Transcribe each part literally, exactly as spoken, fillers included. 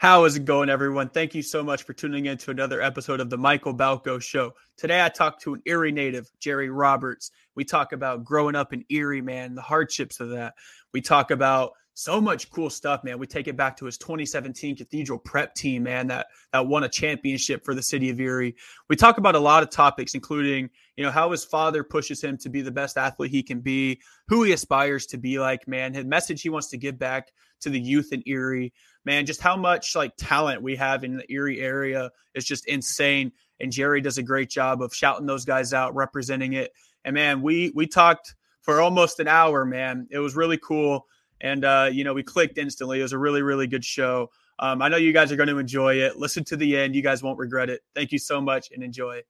How is it going, everyone? Thank you so much for tuning in to another episode of the Michael Balco Show. Today, I talked to an Erie native, Jerry Roberts. We talk about growing up in Erie, man, the hardships of that. We talk about so much cool stuff, man. We take it back to his twenty seventeen Cathedral Prep team, man, that, that won a championship for the city of Erie. We talk about a lot of topics, including, you know, how his father pushes him to be the best athlete he can be, who he aspires to be like, man, his message he wants to give back to the youth in Erie, man, just how much like talent we have in the Erie area is just insane. And Jerry does a great job of shouting those guys out, representing it. And man, we, we talked for almost an hour, man. It was really cool. And, uh, you know, we clicked instantly. It was a really, really good show. Um, I know you guys are going to enjoy it. Listen to the end. You guys won't regret it. Thank you so much and enjoy.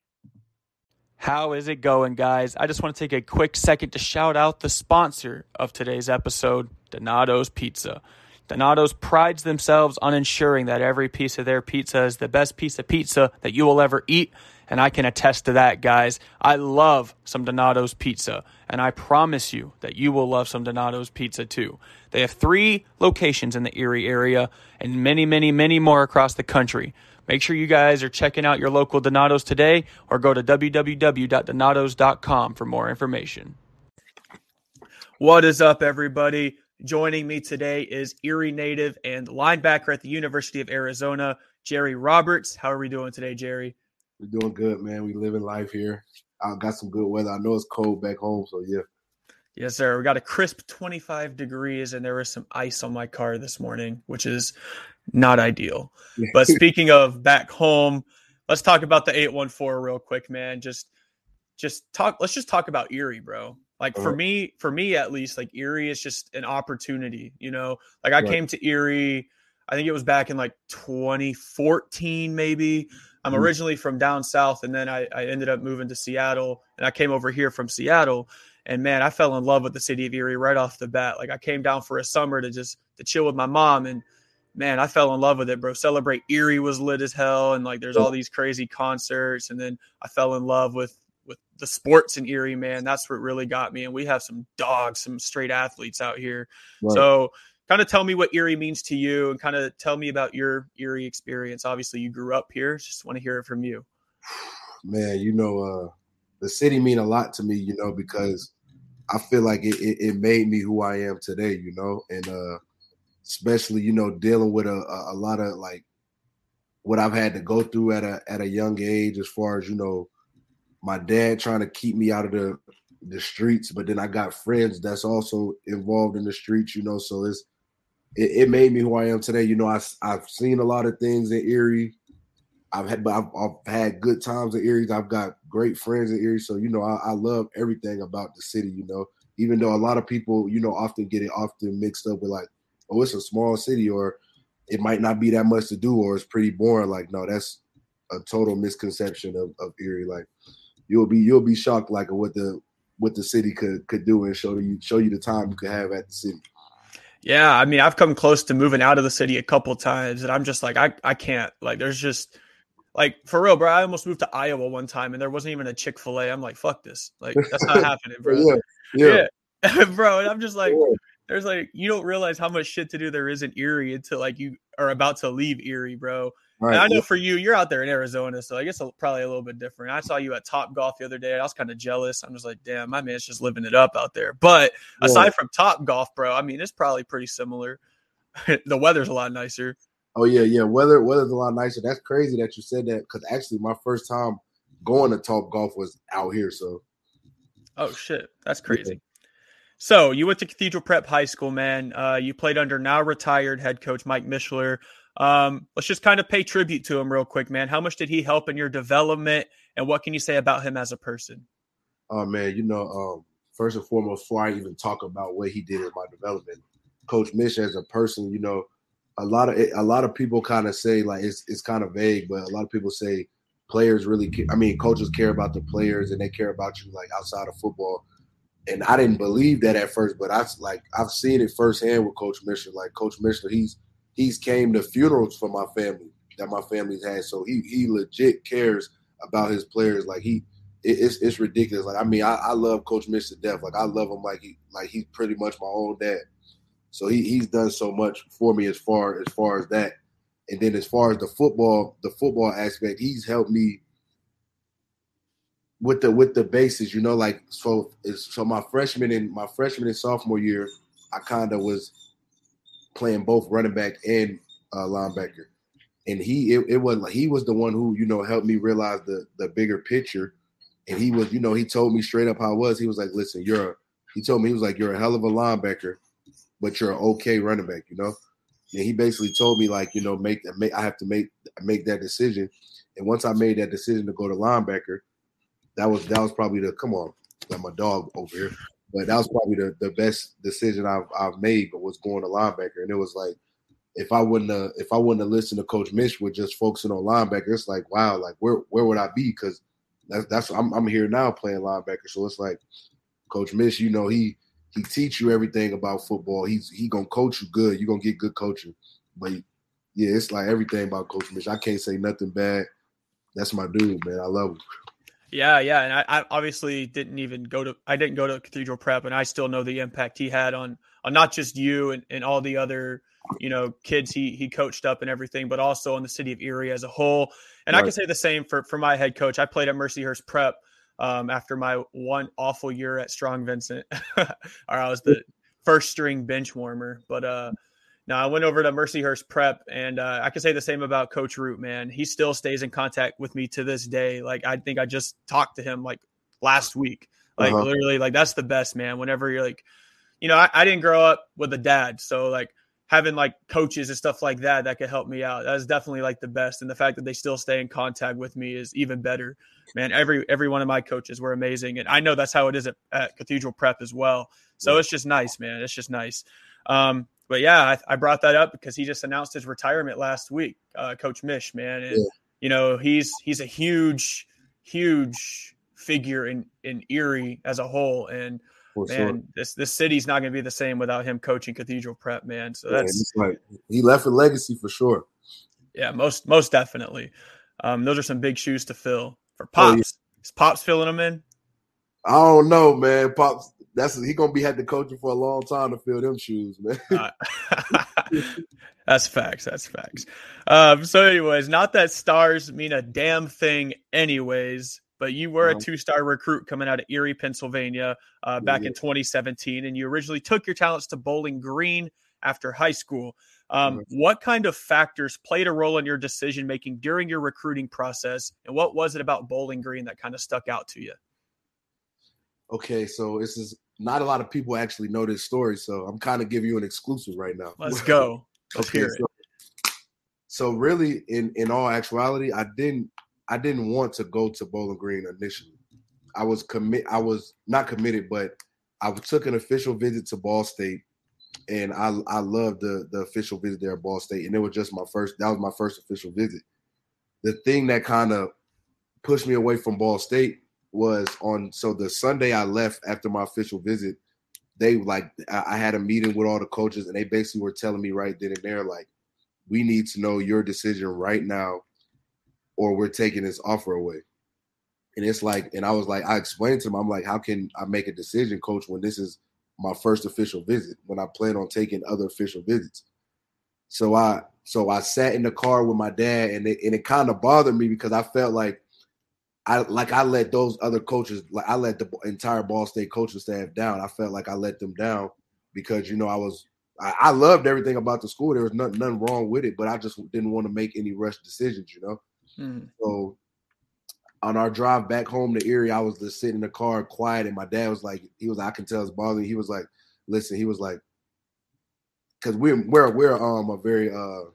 How is it going, guys? I just want to take a quick second to shout out the sponsor of today's episode, Donato's Pizza. Donato's prides themselves on ensuring that every piece of their pizza is the best piece of pizza that you will ever eat. And I can attest to that, guys. I love some Donato's Pizza, and I promise you that you will love some Donato's Pizza too. They have three locations in the Erie area and many, many, many more across the country. Make sure you guys are checking out your local Donato's today or go to w w w dot donatos dot com for more information. What is up, everybody? Joining me today is Erie native and linebacker at the University of Arizona, Jerry Roberts. How are we doing today, Jerry? We're doing good, man. We living life here. I got some good weather. I know it's cold back home, so yeah. Yes, sir. We got a crisp twenty-five degrees, and there was some ice on my car this morning, which is not ideal. But speaking of back home, let's talk about the eight one four real quick, man. Just, just talk. Let's just talk about Erie, bro. Like for right. me, for me at least, like Erie is just an opportunity, you know. Like I right. came to Erie, I think it was back in like twenty fourteen, maybe. I'm originally from down south, and then I, I ended up moving to Seattle, and I came over here from Seattle, and man, I fell in love with the city of Erie right off the bat. Like I came down for a summer to just to chill with my mom, and man, I fell in love with it, bro. Celebrate Erie was lit as hell, and like there's all these crazy concerts, and then I fell in love with with the sports in Erie, man. That's what really got me, and we have some dogs, some straight athletes out here. Right. So kind of tell me what Erie means to you and kind of tell me about your Erie experience. Obviously, you grew up here. Just want to hear it from you. Man, you know, uh, the city mean a lot to me, you know, because I feel like it, it, it made me who I am today, you know, and uh, especially, you know, dealing with a, a, a lot of like what I've had to go through at a at a young age as far as, you know, my dad trying to keep me out of the, the streets. But then I got friends that's also involved in the streets, you know, so it's It, it made me who I am today. You know, I, I've seen a lot of things in Erie. I've had I've, I've had good times in Erie. I've got great friends in Erie. So, you know, I, I love everything about the city, you know, even though a lot of people, you know, often get it often mixed up with like, oh, it's a small city or it might not be that much to do or it's pretty boring. Like, no, that's a total misconception of, of Erie. Like you'll be you'll be shocked like what the what the city could could do and show you show you the time you could have at the city. Yeah, I mean, I've come close to moving out of the city a couple times, and I'm just like, I, I can't. Like, there's just, like, for real, bro, I almost moved to Iowa one time, and there wasn't even a Chick-fil-A. I'm like, fuck this. Like, that's not happening, bro. Yeah, yeah. Bro, and I'm just like, yeah. There's like, you don't realize how much shit to do there is in Erie until, like, you are about to leave Erie, bro. Right, and I know yeah. for you, you're out there in Arizona, so I guess probably a little bit different. I saw you at Top Golf the other day. I was kind of jealous. I'm just like, damn, my man's just living it up out there. But yeah. aside from Top Golf, bro, I mean, it's probably pretty similar. The weather's a lot nicer. Oh, yeah, yeah. Weather, weather's a lot nicer. That's crazy that you said that because actually my first time going to Top Golf was out here. So, oh, shit. That's crazy. Yeah. So you went to Cathedral Prep High School, man. Uh, you played under now retired head coach Mike Mishler. Um, let's just kind of pay tribute to him real quick, man. How much did he help in your development and what can you say about him as a person? Oh, man, you know, um, first and foremost, before I even talk about what he did in my development, Coach Mish as a person, you know, a lot of, a lot of people kind of say like, it's, it's kind of vague, but a lot of people say players really, care. I mean, coaches care about the players and they care about you like outside of football. And I didn't believe that at first, but I like, I've seen it firsthand with Coach Mishler. Like Coach Mishler, he's, He's came to funerals for my family that my family's had. So he he legit cares about his players. Like he it, it's it's ridiculous. Like I mean, I, I love Coach Mitch to death. Like I love him like he like he's pretty much my own dad. So he he's done so much for me as far as far as that. And then as far as the football, the football aspect, he's helped me with the with the bases, you know, like so. So my freshman and my freshman and sophomore year, I kind of was playing both running back and uh, linebacker, and he it, it was like he was the one who, you know, helped me realize the the bigger picture, and he was, you know, he told me straight up how I was. He was like, listen, you're a, he told me he was like you're a hell of a linebacker, but you're an okay running back, you know. And he basically told me like, you know, make that make I have to make make that decision, and once I made that decision to go to linebacker. That was that was probably the come on, got my dog over here. But that was probably the, the best decision I've I've made. But was going to linebacker, and it was like if I wouldn't have, if I wouldn't have listened to Coach Mishler just focusing on linebacker, it's like wow, like where where would I be? Because that's that's I'm I'm here now playing linebacker, so it's like Coach Mish, you know, he he teach you everything about football. He's he gonna coach you good. You're gonna get good coaching. But yeah, it's like everything about Coach Mish. I can't say nothing bad. That's my dude, man. I love him. Yeah, yeah, and I, I obviously didn't even go to – I didn't go to Cathedral Prep, and I still know the impact he had on, on not just you and, and all the other, you know, kids he he coached up and everything, but also on the city of Erie as a whole. And right. I can say the same for, for my head coach. I played at Mercyhurst Prep um, after my one awful year at Strong Vincent, or I was the first-string bench warmer. But uh, no, I went over to Mercyhurst Prep, and uh, I can say the same about Coach Root, man. He still stays in contact with me to this day. Like, I think I just talked to him, like, last week. Like, uh-huh. literally, like, that's the best, man. Whenever you're, like – you know, I, I didn't grow up with a dad. So, like, having, like, coaches and stuff like that that could help me out, that is definitely, like, the best. And the fact that they still stay in contact with me is even better. Man, every every one of my coaches were amazing. And I know that's how it is at, at Cathedral Prep as well. So, yeah. It's just nice, man. It's just nice. Um But, yeah, I, I brought that up because he just announced his retirement last week, uh, Coach Mish, man. And, yeah. You know, he's he's a huge, huge figure in, in Erie as a whole. And, For man, sure. this, this city's not going to be the same without him coaching Cathedral Prep, man. So yeah, that's like, he left a legacy for sure. Yeah, most most definitely. Um, those are some big shoes to fill for Pops. Oh, yeah. Is Pops filling them in? I don't know, man. Pops. That's he gonna be had to coaching for a long time to fill them shoes, man. uh, that's facts. That's facts. Um, so, anyways, not that stars mean a damn thing, anyways. But you were a two-star recruit coming out of Erie, Pennsylvania, uh, back yeah, yeah. in twenty seventeen, and you originally took your talents to Bowling Green after high school. Um, mm-hmm. What kind of factors played a role in your decision making during your recruiting process, and what was it about Bowling Green that kind of stuck out to you? Okay, so this is not a lot of people actually know this story, so I'm kind of giving you an exclusive right now. Let's go. Let's okay, hear it. So, so really, in, in all actuality, I didn't I didn't want to go to Bowling Green initially. I was commit I was not committed, but I took an official visit to Ball State, and I I loved the the official visit there at Ball State, and it was just my first. That was my first official visit. The thing that kind of pushed me away from Ball State. Was on so the Sunday I left after my official visit, they like I had a meeting with all the coaches, and they basically were telling me right then and there, like, we need to know your decision right now, or we're taking this offer away. And it's like, and I was like, I explained to them, I'm like, how can I make a decision, coach, when this is my first official visit, when I plan on taking other official visits? So I so I sat in the car with my dad, and it and it kind of bothered me because I felt like. I like I let those other coaches, like I let the entire Ball State coaching staff down. I felt like I let them down because, you know, I was I, I loved everything about the school. There was nothing, nothing wrong with it, but I just didn't want to make any rush decisions, you know. Mm. So on our drive back home to Erie, I was just sitting in the car quiet, and my dad was like, he was, I can tell it's bothering. He was like, listen, he was like, because we're we're we're um a very uh.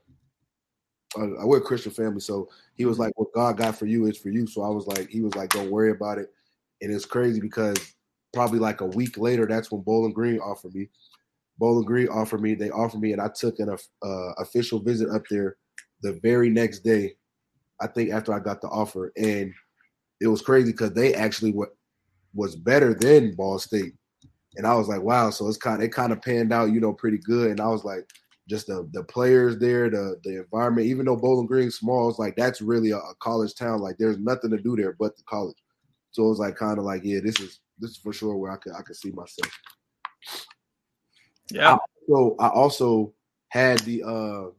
Uh, we're a Christian family, so he was like, what God got for you is for you. So I was like, he was like, don't worry about it. And it's crazy because probably like a week later, that's when Bowling Green offered me. Bowling Green offered me. They offered me, and I took an uh, official visit up there the very next day, I think, after I got the offer. And it was crazy because they actually were, was better than Ball State. And I was like, wow. So it's kind of, it kind of panned out, you know, pretty good. And I was like, just the, the players there, the the environment, even though Bowling Green's small, it's like that's really a, a college town. Like there's nothing to do there but the college. So it was like kind of like, yeah, this is this is for sure where I could I could see myself. Yeah. So I also had the uh,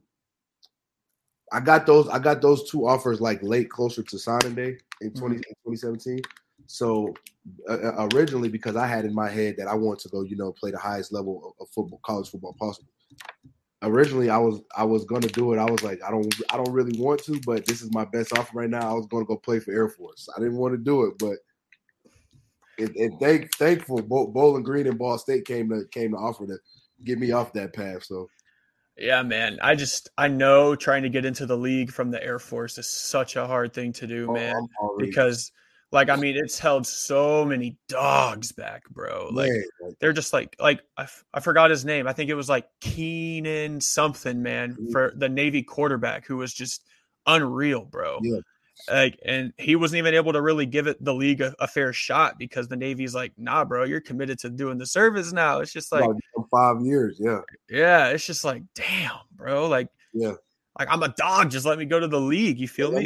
I got those. I got those two offers like late, closer to signing day in twenty mm-hmm. twenty seventeen. So uh, originally, because I had in my head that I wanted to go, you know, play the highest level of football, college football possible. Originally, I was I was gonna do it. I was like, I don't I don't really want to, but this is my best offer right now. I was gonna go play for Air Force. I didn't want to do it, but it, it thank thankful Bo, Bowling Green and Ball State came to came to offer to get me off that path. So. Yeah, man. I just I know trying to get into the league from the Air Force is such a hard thing to do, man. Oh, because like I mean, it's held so many dogs back, bro. Like man. They're just like like I, f- I forgot his name. I think it was like Keenan something, man, for the Navy quarterback who was just unreal, bro. Yeah. Like and he wasn't even able to really give it the league a, a fair shot because the Navy's like, nah, bro, you're committed to doing the service now. It's just like no, five years, yeah, yeah. It's just like, damn, bro, like, yeah, like I'm a dog. Just let me go to the league. You feel yeah,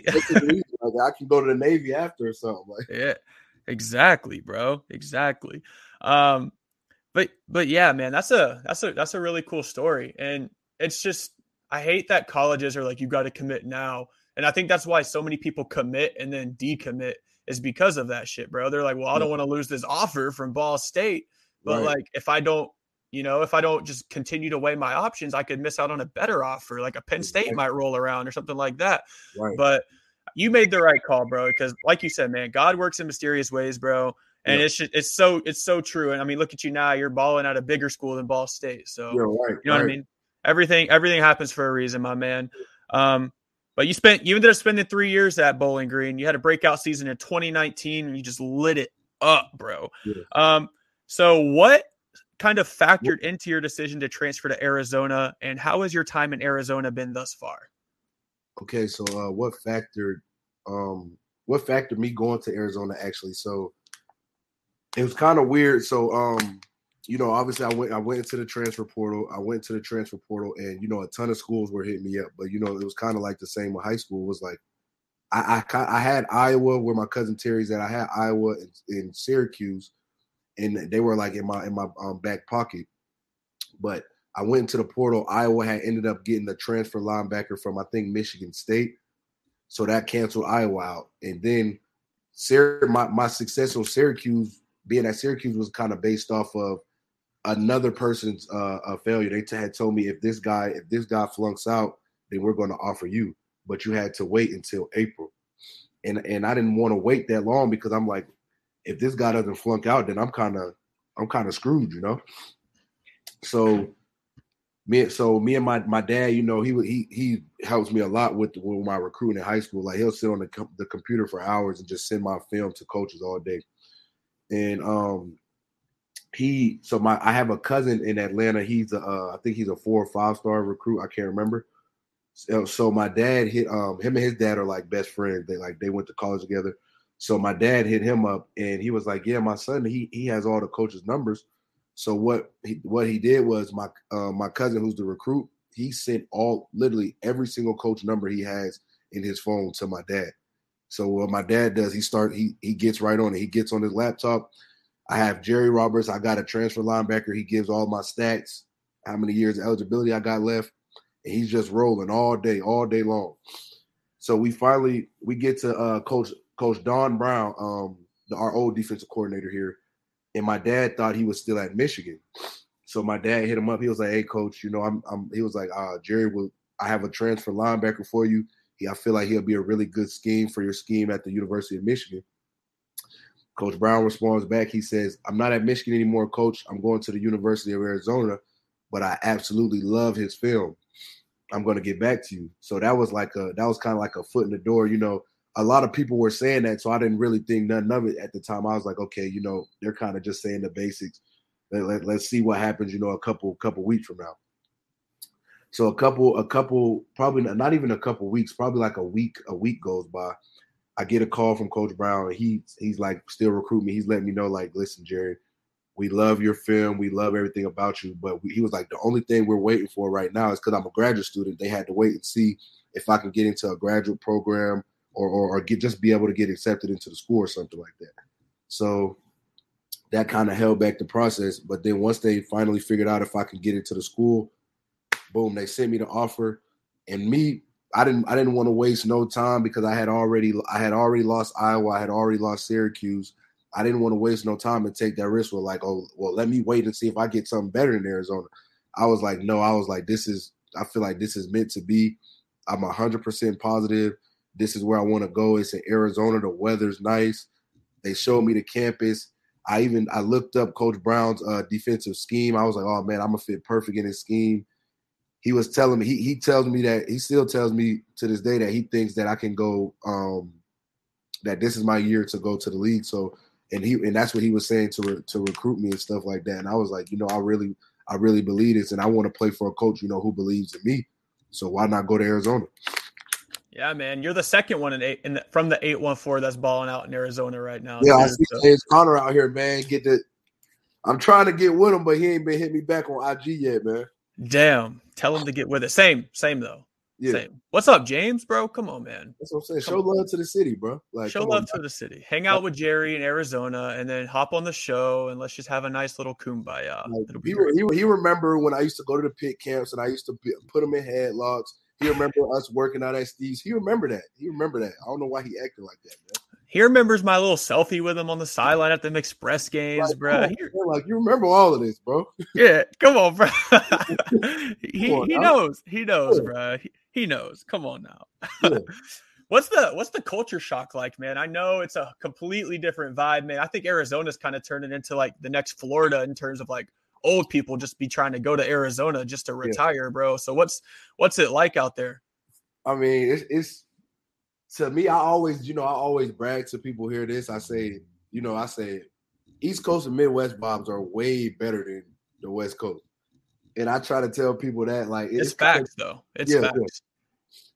me? Like, I can go to the Navy after or something. Like, yeah, exactly, bro, exactly. Um, but but yeah, man, that's a that's a that's a really cool story, and it's just I hate that colleges are like, you got to commit now. And I think that's why so many people commit and then decommit is because of that shit, bro. They're like, well, I don't want to lose this offer from Ball State. But right. like, if I don't, you know, if I don't just continue to weigh my options, I could miss out on a better offer. Like a Penn State might roll around or something like that. Right. But you made the right call, bro. Because like you said, man, God works in mysterious ways, bro. And yeah. it's just, it's so, it's so true. And I mean, look at you now, you're balling at a bigger school than Ball State. So, yeah, right, you know right. what I mean? Everything, everything happens for a reason, my man. Um, But you spent, you ended up spending three years at Bowling Green. You had a breakout season in twenty nineteen, and you just lit it up, bro. Yeah. Um, so what kind of factored into your decision to transfer to Arizona, and how has your time in Arizona been thus far? Okay, so uh, what factored, um, what factored me going to Arizona actually? So it was kind of weird. So um, you know, obviously I went, I went into the transfer portal. I went to the transfer portal and, you know, a ton of schools were hitting me up, but you know, it was kind of like the same with high school. It was like, I, I, I had Iowa where my cousin Terry's at. I had Iowa in, in Syracuse and they were like in my, in my um, back pocket, but I went into the portal. Iowa had ended up getting the transfer linebacker from, I think, Michigan State. So that canceled Iowa out. And then Syr- my, my success on Syracuse, being at Syracuse, was kind of based off of another person's uh, a failure. They t- had told me if this guy, if this guy flunks out, then we're going to offer you, but you had to wait until April. And and I didn't want to wait that long because I'm like, if this guy doesn't flunk out, then I'm kind of, I'm kind of screwed, you know? So me, so me and my, my dad, you know, he he he helps me a lot with, with my recruiting in high school. Like he'll sit on the, com- the computer for hours and just send my film to coaches all day. And, um, He so my I have a cousin in Atlanta. He's a uh, I think he's a four or five star recruit. I can't remember. So, so my dad hit um him and his dad are like best friends. They like they went to college together. So my dad hit him up and he was like, "Yeah, my son. He he has all the coaches' numbers." So what he, what he did was my uh, my cousin who's the recruit. He sent all literally every single coach number he has in his phone to my dad. So what my dad does, he start he he gets right on it. He gets on his laptop. I have Jerry Roberts. I got a transfer linebacker. He gives all my stats, how many years of eligibility I got left. And he's just rolling all day, all day long. So we finally, we get to uh, Coach Coach Don Brown, um, the, our old defensive coordinator here. And my dad thought he was still at Michigan. So my dad hit him up. He was like, "Hey, Coach, you know, I'm, I'm he was like, uh, Jerry, will, I have a transfer linebacker for you. He, I feel like he'll be a really good scheme for your scheme at the University of Michigan." Coach Brown responds back. He says, "I'm not at Michigan anymore, Coach. I'm going to the University of Arizona, but I absolutely love his film. I'm going to get back to you." So that was like a that was kind of like a foot in the door. You know, a lot of people were saying that, so I didn't really think nothing of it at the time. I was like, okay, you know, they're kind of just saying the basics. Let, let, let's see what happens, you know, a couple couple weeks from now. So a couple a couple probably not, not even a couple weeks, probably like a week a week goes by. I get a call from Coach Brown, and he, he's like, still recruiting me. He's letting me know, like, "Listen, Jerry, we love your film. We love everything about you. But we," he was like, "the only thing we're waiting for right now is because I'm a graduate student. They had to wait and see if I can get into a graduate program or or, or get, just be able to get accepted into the school or something like that." So that kind of held back the process. But then once they finally figured out if I could get into the school, boom, they sent me the offer. And me, I didn't I didn't want to waste no time because I had already I had already lost Iowa. I had already lost Syracuse. I didn't want to waste no time and take that risk with like, oh, well, let me wait and see if I get something better in Arizona. I was like, no, I was like, this is I feel like this is meant to be. I'm one hundred percent positive. This is where I want to go. It's in Arizona. The weather's nice. They showed me the campus. I even I looked up Coach Brown's uh, defensive scheme. I was like, oh, man, I'm going to fit perfect in his scheme. He was telling me he, – he tells me that – he still tells me to this day that he thinks that I can go um, – that this is my year to go to the league. So – And he and that's what he was saying to re, to recruit me and stuff like that. And I was like, you know, I really I really believe this, and I want to play for a coach, you know, who believes in me. So why not go to Arizona? Yeah, man, you're the second one in eight in the, from the eight one four that's balling out in Arizona right now. Yeah, dude, I see so. James Conner out here, man. Get the I'm trying to get with him, but he ain't been hitting me back on I G yet, man. Damn, tell him to get with it. Same, same though. Yeah. Same. What's up, James, bro? Come on, man. That's what I'm saying. Come show on. Love to the city, bro. Like, show love on, to the city. Hang out with Jerry in Arizona and then hop on the show and let's just have a nice little kumbaya. Like, be he, he, he remember when I used to go to the pit camps and I used to put him in headlocks. He remember us working out at Steve's. He remember that. He remember that. I don't know why he acted like that, man. He remembers my little selfie with him on the sideline at them Express games, like, bro. On, he, like, you remember all of this, bro. Yeah, come on, bro. he come on, he knows. He knows, yeah. bro. He, He knows. Come on now. Yeah. what's the what's the culture shock like, man? I know it's a completely different vibe, man. I think Arizona's kind of turning into like the next Florida in terms of like old people just be trying to go to Arizona just to retire, yeah. bro. So what's what's it like out there? I mean, it's, it's to me. I always, you know, I always brag to people hear this. I say, you know, I say, East Coast and Midwest vibes are way better than the West Coast. And I try to tell people that, like, it's, it's facts though. It's yeah, facts.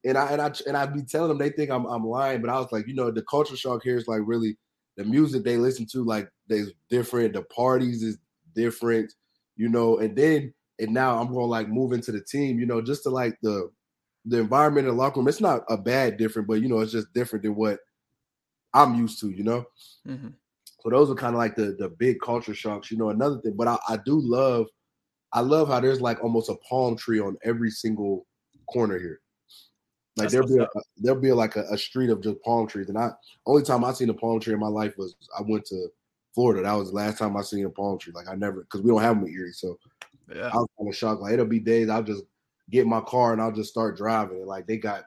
Yeah. And I and I and I be telling them they think I'm I'm lying, but I was like, you know, the culture shock here is like really the music they listen to, like, is different. The parties is different, you know. And then and now I'm gonna like move into the team, you know, just to like the the environment in the locker room. It's not a bad different, but you know, it's just different than what I'm used to, you know. Mm-hmm. So those are kind of like the the big culture shocks, you know. Another thing, but I, I do love. I love how there's like almost a palm tree on every single corner here. Like there'll be, a, there'll be like a, a street of just palm trees. And I, only time I seen a palm tree in my life was I went to Florida. That was the last time I seen a palm tree. Like I never, cause we don't have them in Erie. So yeah. I was kind of shocked. Like it'll be days I'll just get in my car and I'll just start driving. And like they got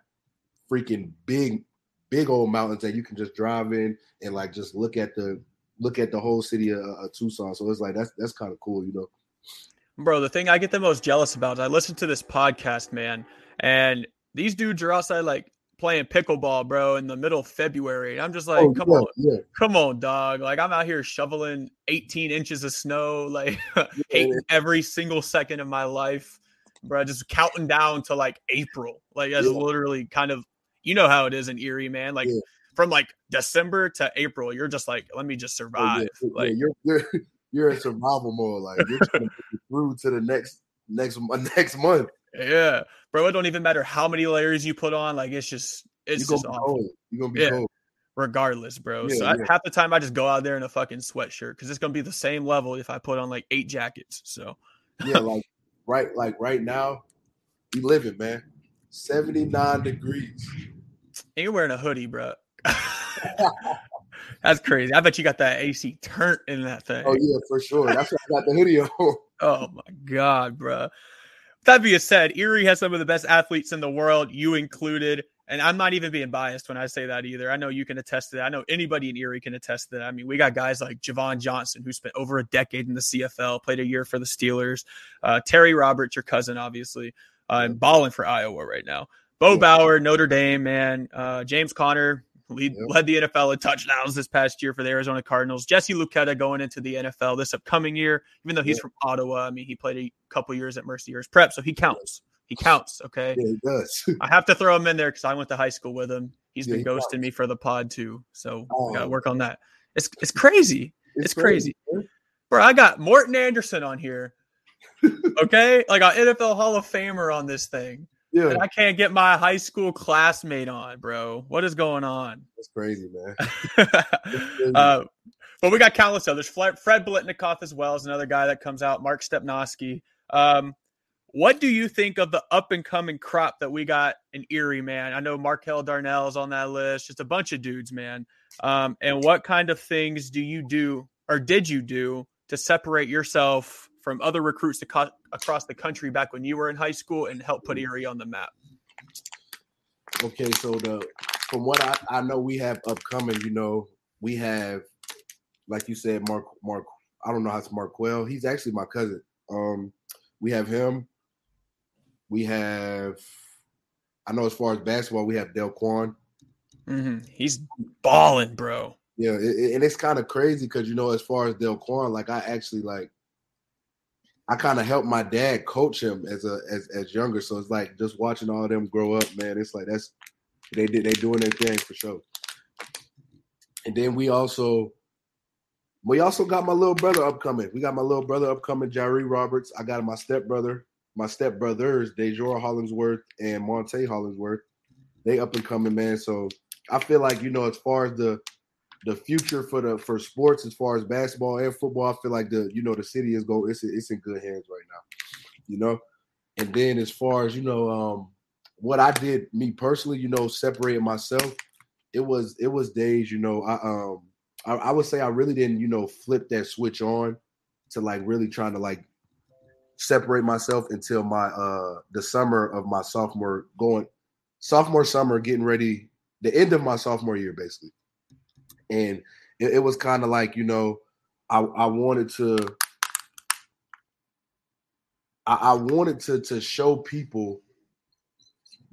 freaking big, big old mountains that you can just drive in and like, just look at the, look at the whole city of, of Tucson. So it's like, that's, that's kind of cool, you know? Bro, the thing I get the most jealous about is I listen to this podcast, man, and these dudes are outside like playing pickleball, bro, in the middle of February. And I'm just like, oh, come yeah, on, yeah. come on, dog. Like I'm out here shoveling eighteen inches of snow, like yeah, hating yeah. every single second of my life, bro. Just counting down to like April. Like that's yeah. literally kind of, you know how it is in Erie, man. Like yeah. from like December to April, you're just like, let me just survive. Oh, yeah, like yeah, you're, you're- You're in survival mode, like you're trying to get through to the next, next, next month. Yeah, bro. It don't even matter how many layers you put on. Like it's just, it's just awful. You're gonna be yeah. cold, regardless, bro. Yeah, so I, yeah. half the time I just go out there in a fucking sweatshirt because it's gonna be the same level if I put on like eight jackets. So yeah, like right, like right now, we living, man. seventy-nine degrees. And you're wearing a hoodie, bro. That's crazy. I bet you got that A C turnt in that thing. Oh, yeah, for sure. That's why I got the hoodie on. Oh, my God, bro. With that being said, Erie has some of the best athletes in the world, you included. And I'm not even being biased when I say that either. I know you can attest to that. I know anybody in Erie can attest to that. I mean, we got guys like Javon Johnson, who spent over a decade in the C F L, played a year for the Steelers. Uh, Terry Roberts, your cousin, obviously. Uh, and balling for Iowa right now. Bo yeah. Bauer, Notre Dame, man. Uh, James Conner. Lead, yep. Led the N F L in touchdowns this past year for the Arizona Cardinals. Jesse Luketa going into the N F L this upcoming year, even though he's yep. from Ottawa. I mean, he played a couple years at Mercyhurst Prep, so he counts. He counts, okay? Yeah, he does. I have to throw him in there because I went to high school with him. He's yeah, been he ghosting counts. me for the pod, too, so oh, we got to work on that. It's it's crazy. It's, it's crazy. crazy. Bro, I got Morton Anderson on here, okay? Like an N F L Hall of Famer on this thing. Yeah. I can't get my high school classmate on, bro. What is going on? That's crazy, man. That's crazy. Uh, but we got countless others. Fred Biletnikoff as well is another guy that comes out. Mark Stepnoski. Um, What do you think of the up-and-coming crop that we got in Erie, man? I know Markel Darnell is on that list, just a bunch of dudes, man. Um, and what kind of things do you do or did you do to separate yourself from other recruits to co- across the country back when you were in high school and help put Erie on the map? Okay, so the from what I, I know we have upcoming, you know, we have, like you said, Mark, Mark, I don't know how it's Marquell. He's actually my cousin. Um, we have him. We have, I know as far as basketball, we have Delquan. Mm-hmm. He's balling, bro. Yeah, it, it, and it's kind of crazy because, you know, as far as Delquan, like I actually like, I kind of helped my dad coach him as a as as younger. So it's like just watching all of them grow up, man. It's like that's they did they doing their thing for sure. And then we also we also got my little brother upcoming. We got my little brother upcoming, Jerry Roberts. I got my stepbrother, my stepbrothers, DeJora Hollingsworth and Monte Hollingsworth. They up and coming, man. So I feel like, you know, as far as the the future for the for sports, as far as basketball and football, I feel like the you know the city is go it's it's in good hands right now, you know. And then as far as you know, um, what I did me personally, you know, separating myself, it was it was days, you know. I um I, I would say I really didn't you know flip that switch on to like really trying to like separate myself until my uh the summer of my sophomore going sophomore summer getting ready the end of my sophomore year basically. And it, it was kind of like, you know, I, I wanted to, I, I wanted to to show people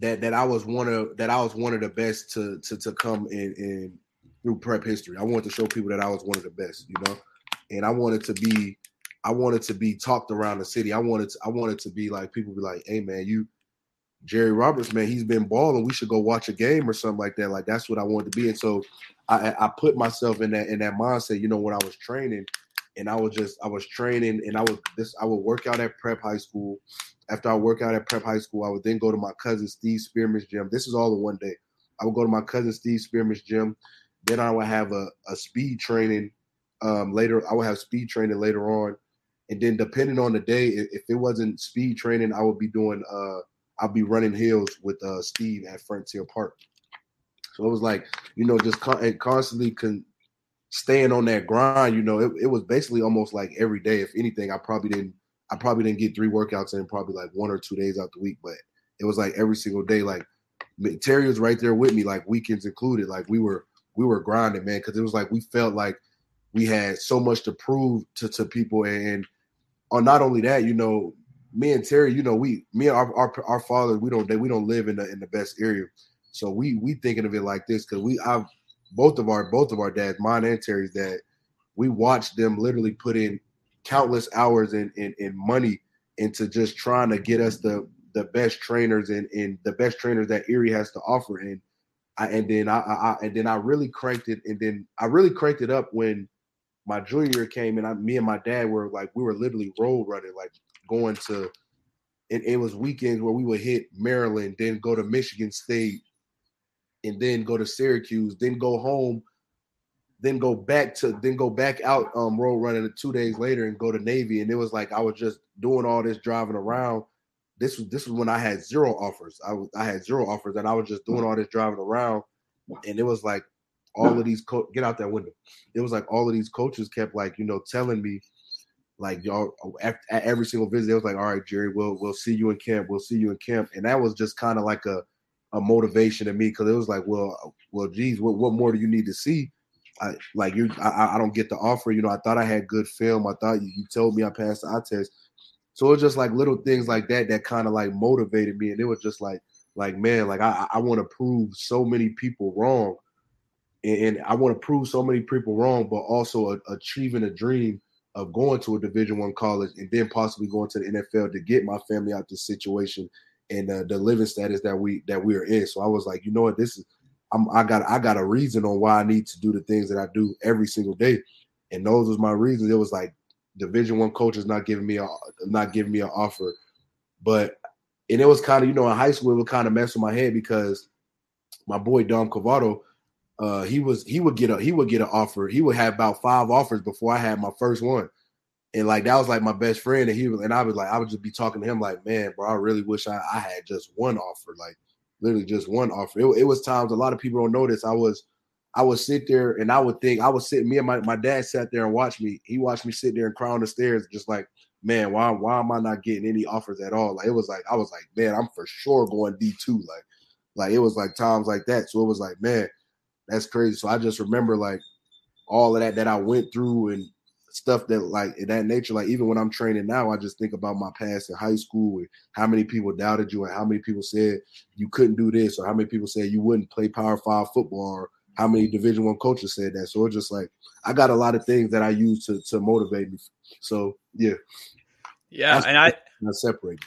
that that I was one of that I was one of the best to to to come in, in through prep history. I wanted to show people that I was one of the best, you know, and I wanted to be, I wanted to be talked around the city. I wanted to, I wanted to be like people be like, hey man, you. Jerry Roberts, man, he's been balling. We should go watch a game or something like that. Like that's what I wanted to be. And so I, I put myself in that in that mindset, you know, when I was training and I was just I was training and I was this I would work out at prep high school. After I work out at prep high school, I would then go to my cousin Steve Spearman's gym. This is all in one day. I would go to my cousin Steve Spearman's gym. Then I would have a, a speed training um, later. I would have speed training later on. And then depending on the day, if it wasn't speed training, I would be doing uh I'll be running hills with uh, Steve at Frontier Park. So it was like, you know, just con- constantly con- staying on that grind. You know, it, it was basically almost like every day. If anything, I probably didn't, I probably didn't get three workouts in probably like one or two days out the week. But it was like every single day. Like Terry was right there with me, like weekends included. Like we were, we were grinding, man, because it was like we felt like we had so much to prove to to people, and, and on not only that, you know. Me and Terry, you know, we, me and our, our, our father, we don't, we don't live in the, in the best area. So we, we thinking of it like this. Cause we, I've both of our, both of our dads, mine and Terry's dad, we watched them literally put in countless hours and, and, and money into just trying to get us the, the best trainers and, and the best trainers that Erie has to offer. And I, and then I, I, and then I really cranked it. And then I really cranked it up when my junior year came and I, me and my dad were like, we were literally road running, like, going to and it was weekends where we would hit Maryland, then go to Michigan State, and then go to Syracuse, then go home, then go back to then go back out um road running two days later and go to Navy. And it was like I was just doing all this driving around. This was this was when I had zero offers. I was I had zero offers and I was just doing all this driving around. And it was like all of these co- get out that window. It was like all of these coaches kept like, you know, telling me. Like y'all, at every single visit, it was like, "All right, Jerry, we'll we'll see you in camp. We'll see you in camp." And that was just kind of like a, a motivation to me because it was like, "Well, well, geez, what, what more do you need to see?" I like you. I, I don't get the offer. You know, I thought I had good film. I thought you, you told me I passed the eye test. So it was just like little things like that that kind of like motivated me. And it was just like, like man, like I I want to prove so many people wrong, and, and I want to prove so many people wrong, but also a, achieving a dream of going to a Division I college and then possibly going to the N F L to get my family out of this situation and uh, the living status that we that we are in. So I was like, you know what, this is I'm, I got I got a reason on why I need to do the things that I do every single day, and those was my reasons. It was like Division I coaches not giving me a not giving me an offer, but and it was kind of you know in high school it would kind of mess with my head because my boy Dom Cavato. Uh, he was he would get a he would get an offer. He would have about five offers before I had my first one, And like, that was like my best friend. And he was, and I was like, I would just be talking to him like, man, bro, I really wish I, I had just one offer, like literally just one offer. It, it was times, a lot of people don't notice. I was, I would sit there and I would think, I would sit, me and my, my dad sat there and watched me. He watched me sit there and cry on the stairs, just like, man, why, why am I not getting any offers at all? Like, it was like, I was like, man, I'm for sure going D two. Like, like it was like times like that. So it was like, man, that's crazy. So I just remember like all of that, that I went through and stuff that like in that nature, like even when I'm training now, I just think about my past in high school and how many people doubted you and how many people said you couldn't do this or how many people said you wouldn't play Power Five football or how many Division One coaches said that. So it's just like, I got a lot of things that I use to, to motivate me. So yeah. Yeah. That's, and I, I separate.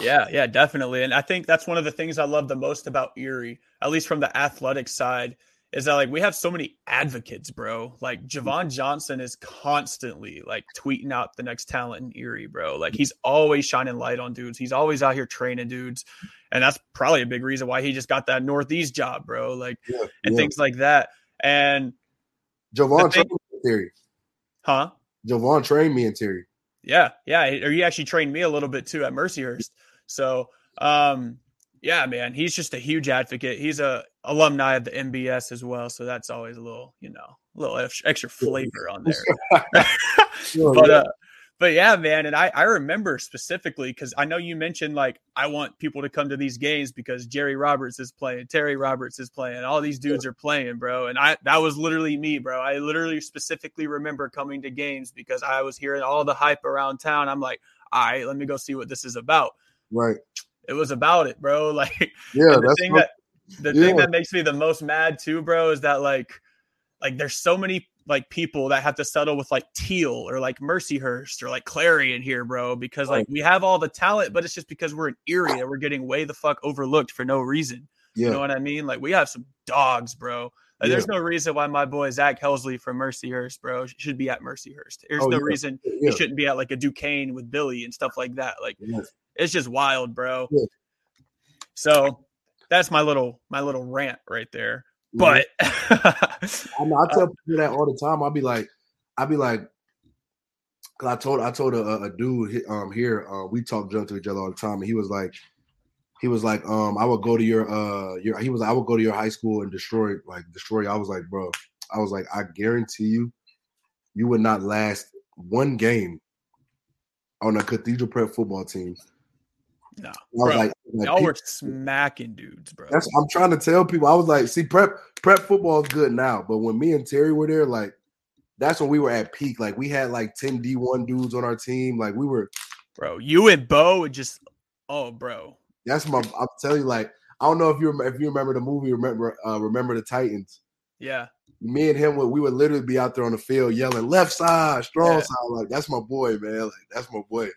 Yeah. Yeah, definitely. And I think that's one of the things I love the most about Erie, at least from the athletic side, is that like we have so many advocates, bro. Like Javon Johnson is constantly like tweeting out the next talent in Erie, bro. Like he's always shining light on dudes. He's always out here training dudes. And that's probably a big reason why he just got that Northeast job, bro. Like yeah, and yeah. things like that. And Javon thing- trained me in Terry. Huh? Javon trained me in Terry. Yeah. Yeah. Or he actually trained me a little bit too at Mercyhurst. So um yeah, man, he's just a huge advocate. He's a alumni of the M B S as well, so that's always a little, you know, a little extra flavor on there. Sure, but, yeah. Uh, but yeah, man, and I, I remember specifically because I know you mentioned like I want people to come to these games because Jerry Roberts is playing, Terry Roberts is playing, all these dudes yeah. are playing, bro. And I that was literally me, bro. I literally specifically remember coming to games because I was hearing all the hype around town. I'm like, all right, let me go see what this is about. Right. It was about it, bro. Like, yeah, the that's thing not, that the yeah. thing that makes me the most mad too, bro, is that like, like there's so many like people that have to settle with like Teal or like Mercyhurst or like Clarion here, bro, because like we have all the talent, but it's just because we're in Erie, we're getting way the fuck overlooked for no reason. Yeah. You know what I mean? Like we have some dogs, bro. Like, yeah. There's no reason why my boy Zach Helsley from Mercyhurst, bro, should be at Mercyhurst. There's oh, no yeah. reason yeah. he shouldn't be at like a Duquesne with Billy and stuff like that. Like. Yeah. It's just wild, bro. Yeah. So that's my little my little rant right there. Yeah. But I, mean, I tell people that all the time. I'll be like, I'll be like, cause I told I told a, a dude um here uh, we talk junk to each other all the time, and he was like, he was like, um I would go to your uh your he was I would go to your high school and destroy like destroy. I was like, bro, I was like, I guarantee you, you would not last one game on a Cathedral Prep football team. No, bro, like, like, y'all were smacking dudes, bro. That's I'm trying to tell people. I was like, see, prep prep football is good now, but when me and Terry were there, like, that's when we were at peak. Like, we had like ten D one dudes on our team. Like, we were, bro. You and Bo would just, oh, bro. That's my. I'll tell you, like, I don't know if you if you remember the movie, remember uh, remember the Titans. Yeah. Me and him, we would literally be out there on the field yelling left side, strong yeah. side. Like, that's my boy, man. Like, that's my boy.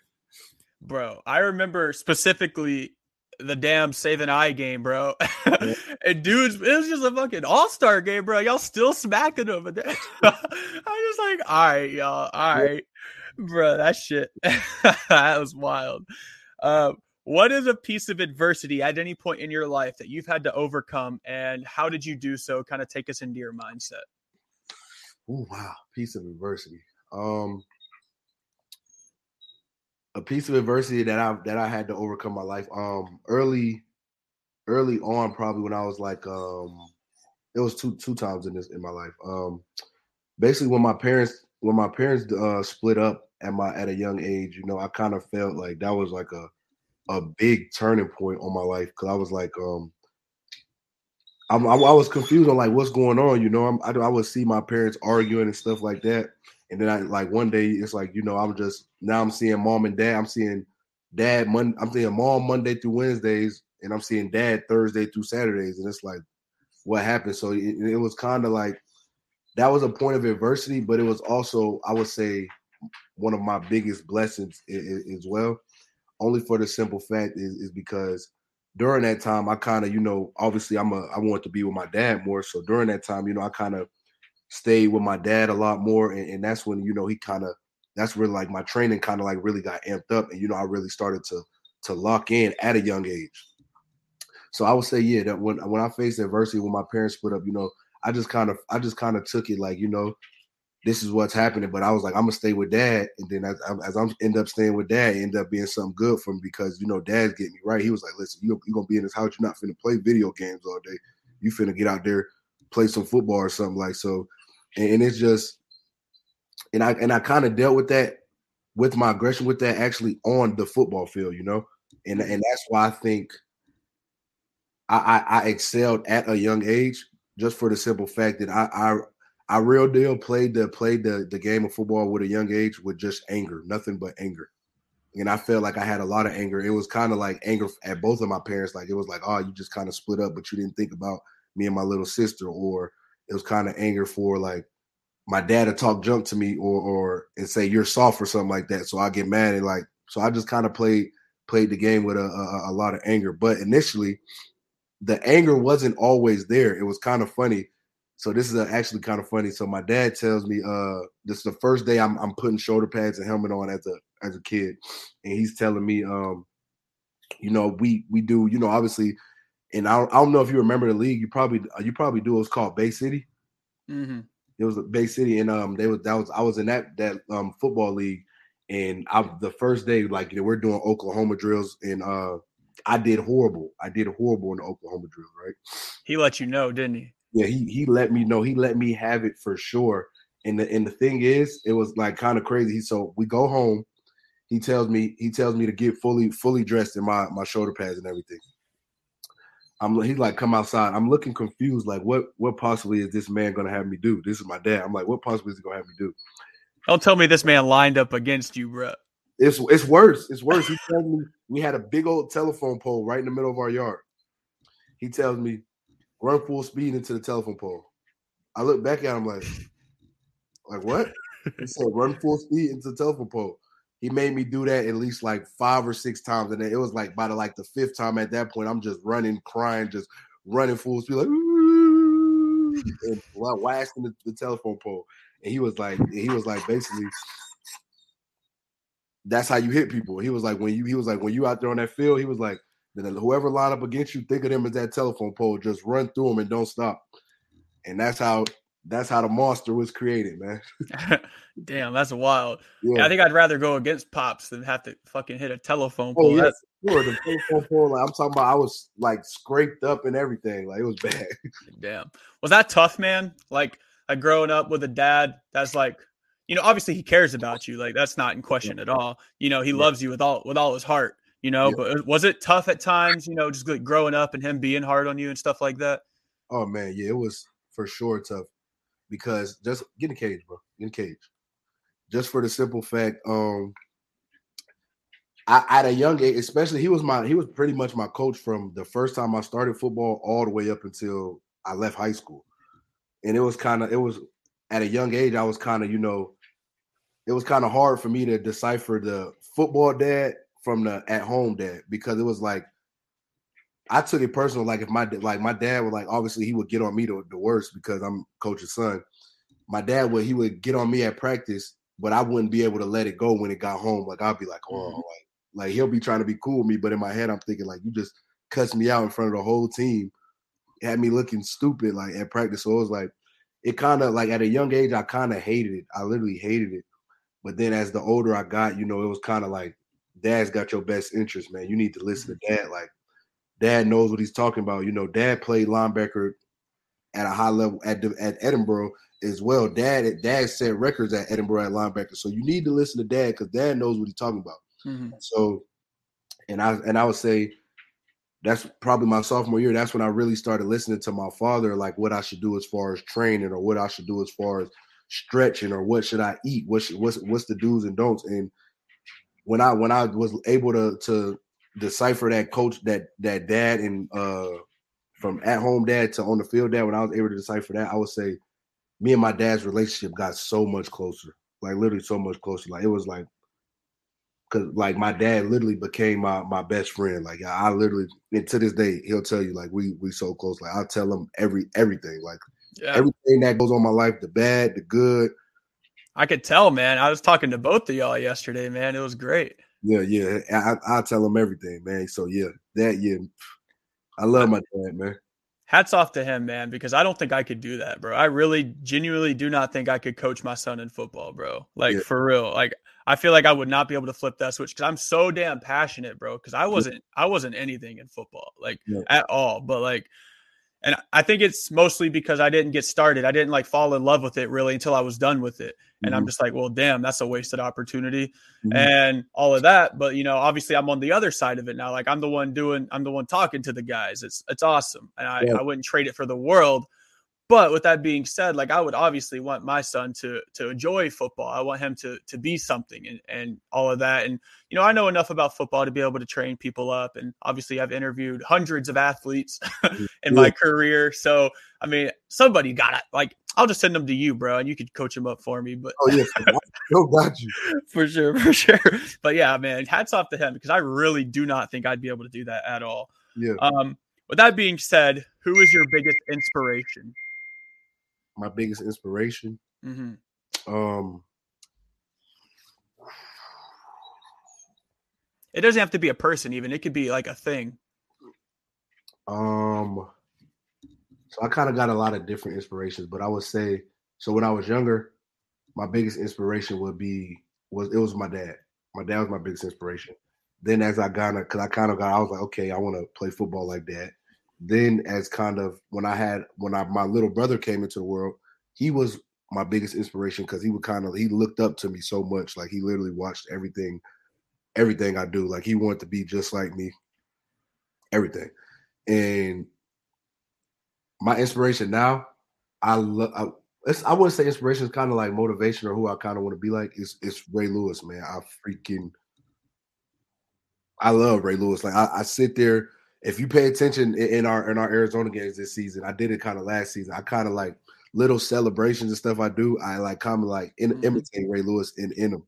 Bro, I remember specifically the damn Save an Eye game, bro. Yeah. And dudes, it was just a fucking all-star game, bro. Y'all still smacking over there. I was like, all right, y'all. All right. Yeah. Bro, that shit. That was wild. Um, what is a piece of adversity at any point in your life that you've had to overcome, and how did you do so? Kind of take us into your mindset. Oh, wow. Piece of adversity. Um, a piece of adversity that I that I had to overcome my life. Um, early, early on, probably when I was like, um, it was two two times in this in my life. Um, basically, when my parents when my parents uh, split up at my at a young age, you know, I kind of felt like that was like a a big turning point on my life. Cause I was like, um, I'm, I, I was confused on like, what's going on? You know, I'm, I, I would see my parents arguing and stuff like that. And then I like one day it's like, you know, I'm just, now I'm seeing mom and dad, I'm seeing dad, Mon- I'm seeing mom Monday through Wednesdays and I'm seeing dad Thursday through Saturdays. And it's like, what happened? So it, it was kind of like, that was a point of adversity, but it was also, I would say, one of my biggest blessings as well. Only for the simple fact is, is because during that time, I kind of, you know, obviously I'm a, I want to be with my dad more. So during that time, you know, I kind of stayed with my dad a lot more. And, and that's when, you know, he kind of, that's where like my training kind of like really got amped up. And, you know, I really started to, to lock in at a young age. So I would say, yeah, that when, when I faced adversity, when my parents split up, you know, I just kind of, I just kind of took it like, you know, this is what's happening. But I was like, I'm going to stay with dad. And then as, as I end up staying with dad, it ended up being something good for me because, you know, dad's getting me right. He was like, listen, you're you going to be in this house. You're not finna play video games all day. You finna get out there, play some football or something like so. And, and it's just – and I and I kind of dealt with that, with my aggression with that actually on the football field, you know. And and that's why I think I, I, I excelled at a young age just for the simple fact that I I – I real deal played the played the, the game of football with a young age with just anger, nothing but anger. And I felt like I had a lot of anger. It was kind of like anger at both of my parents. Like it was like, oh, you just kind of split up, but you didn't think about me and my little sister. Or it was kind of anger for like my dad to talk junk to me or or and say you're soft or something like that. So I get mad and like so I just kind of played played the game with a, a a lot of anger. But initially, the anger wasn't always there. It was kind of funny. So this is actually kind of funny. So my dad tells me, uh, this is the first day I'm, I'm putting shoulder pads and helmet on as a as a kid, and he's telling me, um, you know, we we do, you know, obviously, and I don't, I don't know if you remember the league. You probably you probably do. It was called Bay City. Mm-hmm. It was Bay City, and um, they was that was I was in that that um football league, and I the first day like you know, we're doing Oklahoma drills and uh, I did horrible. I did horrible in the Oklahoma drill, right? He let you know, didn't he? Yeah, he he let me know. He let me have it for sure. And the and the thing is, it was like kind of crazy. So we go home. He tells me he tells me to get fully fully dressed in my my shoulder pads and everything. I'm he's like, come outside. I'm looking confused. Like, what what possibly is this man gonna have me do? This is my dad. I'm like, what possibly is he gonna have me do? Don't tell me this man lined up against you, bro. It's it's worse. It's worse. He tells me we had a big old telephone pole right in the middle of our yard. He tells me, run full speed into the telephone pole. I look back at him like, like what? He said, run full speed into the telephone pole. He made me do that at least like five or six times. And then it was like by the, like the fifth time at that point, I'm just running, crying, just running full speed, like, and whacking the, the telephone pole. And he was like, he was like, basically, that's how you hit people. He was like, when you, he was like, when you out there on that field, he was like, then whoever line up against you, think of them as that telephone pole. Just run through them and don't stop. And that's how that's how the monster was created, man. Damn, that's wild. Yeah. Yeah, I think I'd rather go against Pops than have to fucking hit a telephone oh, pole. Yeah, that's- sure. The telephone pole, like, I'm talking about I was, like, scraped up and everything. Like, it was bad. Damn. Was that tough, man? Like, like, growing up with a dad that's, like, you know, obviously he cares about you. Like, that's not in question yeah. at all. You know, he yeah. loves you with all with all his heart. You know, yeah. but was it tough at times, you know, just like growing up and him being hard on you and stuff like that? Oh, man. Yeah, it was for sure tough because just get in the cage, bro. Get in the cage. Just for the simple fact, um, I, at a young age, especially he was my he was pretty much my coach from the first time I started football all the way up until I left high school. And it was kind of it was at a young age, I was kind of, you know, it was kind of hard for me to decipher the football dad from the at-home dad, because it was like I took it personal. Like if my like my dad would like obviously he would get on me the, the worst because I'm coach's son. My dad would he would get on me at practice, but I wouldn't be able to let it go when it got home. Like I'd be like, oh, mm-hmm. like, like he'll be trying to be cool with me, but in my head I'm thinking like you just cussed me out in front of the whole team, it had me looking stupid like at practice. So it was like it kind of like at a young age I kind of hated it. I literally hated it. But then as the older I got, you know, it was kind of like, dad's got your best interest, man. You need to listen to dad. Like, dad knows what he's talking about. You know, dad played linebacker at a high level at the, at Edinburgh as well. Dad, dad set records at Edinburgh at linebacker. So you need to listen to dad because dad knows what he's talking about. Mm-hmm. So, and I and I would say that's probably my sophomore year. That's when I really started listening to my father, like what I should do as far as training or what I should do as far as stretching or what should I eat, what should, what's what's the do's and don'ts. And When I when I was able to to decipher that coach that that dad and uh, from at home dad to on the field dad, when I was able to decipher that, I would say me and my dad's relationship got so much closer, like literally so much closer. Like it was like because like my dad literally became my my best friend. Like I literally and to this day he'll tell you like we we so close. Like I tell him every everything like yeah. everything that goes on in my life, the bad, the good. I could tell, man. I was talking to both of y'all yesterday, man. It was great. Yeah, yeah. I, I tell them everything, man. So, yeah, that, yeah. I love my dad, man. hats off to him, man, because I don't think I could do that, bro. I really genuinely do not think I could coach my son in football, bro. Like, yeah. for real. Like, I feel like I would not be able to flip that switch because I'm so damn passionate, bro, because I wasn't I wasn't anything in football, like, yeah. at all. But, like, and I think it's mostly because I didn't get started. I didn't, like, fall in love with it really until I was done with it. And mm-hmm. I'm just like, well, damn, that's a wasted opportunity mm-hmm. and all of that. But, you know, obviously I'm on the other side of it now. Like, I'm the one doing – I'm the one talking to the guys. It's it's awesome. And I, yeah. I wouldn't trade it for the world. But with that being said, like, I would obviously want my son to to enjoy football. I want him to to be something and, and all of that. And, you know, I know enough about football to be able to train people up. And obviously I've interviewed hundreds of athletes in my career. So, I mean, somebody got it. Like, I'll just send them to you, bro, and you could coach them up for me. But oh, yeah. No, got you. For sure, for sure. But, yeah, man, hats off to him because I really do not think I'd be able to do that at all. Yeah. Um. With that being said, who is your biggest inspiration? My biggest inspiration. Mm-hmm. Um, it doesn't have to be a person, even. It could be like a thing. Um, so I kind of got a lot of different inspirations, but I would say, so when I was younger, my biggest inspiration would be, was it was my dad. My dad was my biggest inspiration. Then as I got, because I kind of got, I was like, okay, I want to play football like that. Then as kind of when I had when I my little brother came into the world, he was my biggest inspiration because he would kind of he looked up to me so much. Like he literally watched everything, everything I do. Like he wanted to be just like me, everything. And my inspiration now, I love. I, it's, I wouldn't say inspiration is kind of like motivation or who I kind of want to be like. It's it's Ray Lewis, man. I freaking I love Ray Lewis. Like I, I sit there. If you pay attention in our in our Arizona games this season, I did it kind of last season. I kind of like little celebrations and stuff I do. I like kind of like in, imitate Ray Lewis in in him.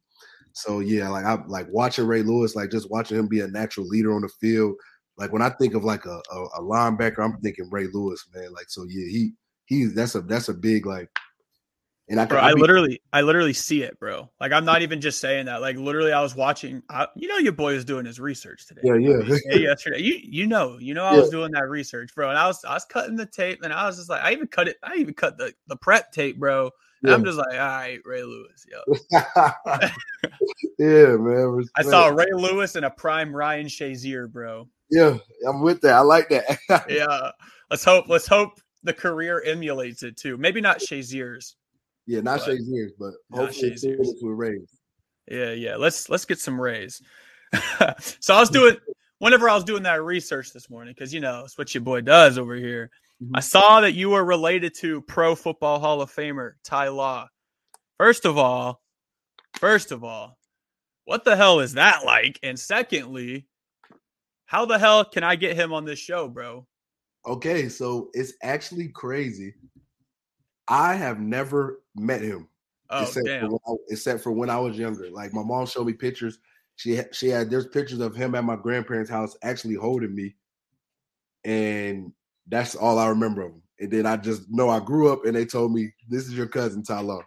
So yeah, like I like watching Ray Lewis, like just watching him be a natural leader on the field. Like when I think of like a, a, a linebacker, I'm thinking Ray Lewis, man. Like so, yeah, he he's that's a that's a big like. And I, bro, I, I be- literally, I literally see it, bro. Like I'm not even just saying that. Like literally, I was watching. I, you know, your boy was doing his research today. Yeah, yeah. I mean, yeah yesterday, you you know, you know, I yeah. was doing that research, bro. And I was I was cutting the tape, and I was just like, I even cut it. I even cut the, the prep tape, bro. And yeah. I'm just like, all right, Ray Lewis, yo. yeah, man. Respect. I saw Ray Lewis and a prime Ryan Shazier, bro. Yeah, I'm with that. I like that. yeah, let's hope. Let's hope the career emulates it too. Maybe not Shazier's. Yeah, not but, Shazier's, but hopefully it's with Rays. Yeah, yeah. Let's let's get some Rays. So I was doing whenever I was doing that research this morning, because you know it's what your boy does over here. Mm-hmm. I saw that you were related to Pro Football Hall of Famer Ty Law. First of all, first of all, what the hell is that like? And secondly, how the hell can I get him on this show, bro? Okay, so it's actually crazy. I have never met him oh, except, damn. For I, except for when I was younger. Like my mom showed me pictures. She she had there's pictures of him at my grandparents' house actually holding me, and that's all I remember of him. And then I just know I grew up, and they told me this is your cousin Ty Law,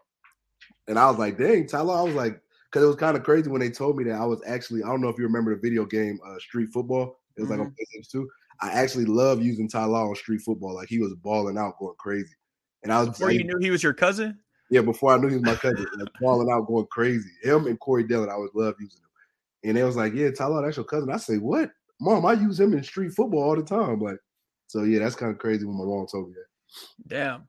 and I was like, dang, Ty Law. I was like, because it was kind of crazy when they told me that I was actually I don't know if you remember the video game uh, Street Football. It was mm-hmm. like on PlayStation two. I actually love using Ty Law on Street Football. Like he was balling out, going crazy. And I was before like, you knew he was your cousin? Yeah, before I knew he was my cousin. Like falling out, going crazy. Him and Corey Dillon, I always loved using them. And they was like, yeah, Ty Law, that's your cousin. I say, what? Mom, I use him in street football all the time. Like, so yeah, that's kind of crazy when my mom told me that. Damn.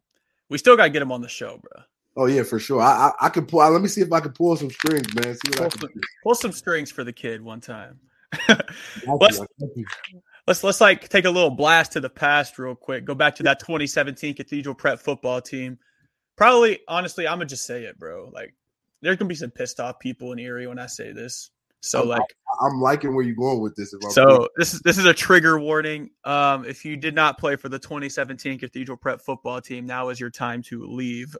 We still gotta get him on the show, bro. Oh, yeah, for sure. I I, I could pull I, let me see if I could pull some strings, man. See what pull, I can some, do. pull some strings for the kid one time. Let's, let's let's like take a little blast to the past real quick. Go back to that twenty seventeen Cathedral Prep football team. Probably, honestly, I'm gonna just say it, bro. Like, there's gonna be some pissed off people in Erie when I say this. So, I'm, like, I'm liking where you're going with this. If I'm so kidding. this is this is a trigger warning. Um, if you did not play for the twenty seventeen Cathedral Prep football team, now is your time to leave.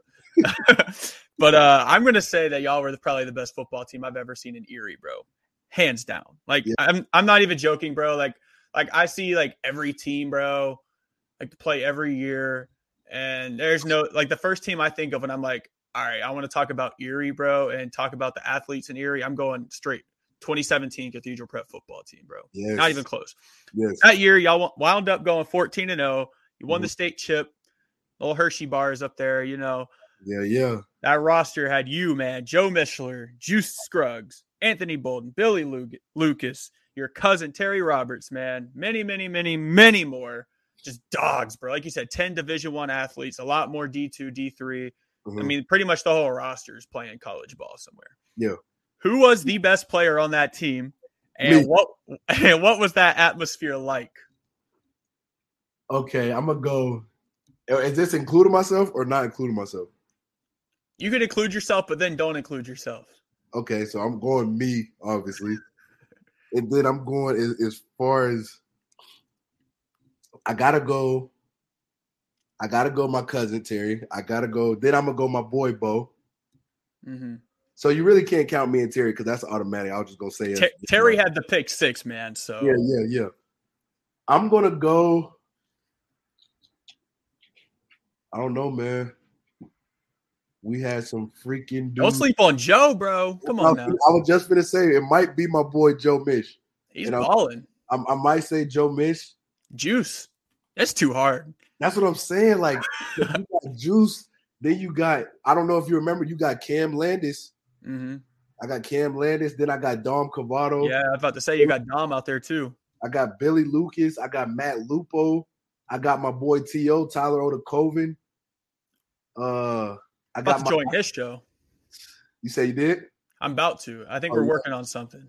But uh, I'm gonna say that y'all were the, probably the best football team I've ever seen in Erie, bro. Hands down. Like, yeah. I'm I'm not even joking, bro. Like. Like, I see, like, every team, bro, like, to play every year. And there's no – like, the first team I think of when I'm like, all right, I want to talk about Erie, bro, and talk about the athletes in Erie, I'm going straight twenty seventeen Cathedral Prep football team, bro. Yes. Not even close. Yes. That year, y'all wound up going fourteen and oh. You won mm-hmm. the state chip. Little Hershey bars up there, you know. Yeah, yeah. That roster had you, man. Joe Mishler, Juice Scruggs, Anthony Bolden, Billy Lu- Lucas, your cousin Terry Roberts, man. Many, many, many, many more. Just dogs, bro. Like you said, ten Division I athletes, a lot more D two, D three. Mm-hmm. I mean, pretty much the whole roster is playing college ball somewhere. Yeah. Who was the best player on that team? And Me. what and what was that atmosphere like? Okay, I'm going to go. Is this including myself or not including myself? You could include yourself, but then don't include yourself. Okay, so I'm going me, obviously. And then I'm going as, as far as I gotta go. I gotta go my cousin Terry. I gotta go. Then I'm gonna go my boy Bo. Mm-hmm. So you really can't count me and Terry because that's automatic. I was just gonna say Ter- Terry had the pick six, man. So yeah, yeah, yeah. I'm gonna go. I don't know, man. We had some freaking dudes. Don't sleep on Joe, bro. Come on now. I was just going to say, it might be my boy Joe Mish. He's balling. I, I might say Joe Mish. Juice. That's too hard. That's what I'm saying. Like, you got Juice. Then you got, I don't know if you remember, you got Cam Landis. Mm-hmm. I got Cam Landis. Then I got Dom Cavato. Yeah, I was about to say, you got Dom out there too. I got Billy Lucas. I got Matt Lupo. I got my boy T O, Tyler Odekoven. Uh, I got about to my, join his show. You say you did? I'm about to. I think oh, we're yeah. working on something.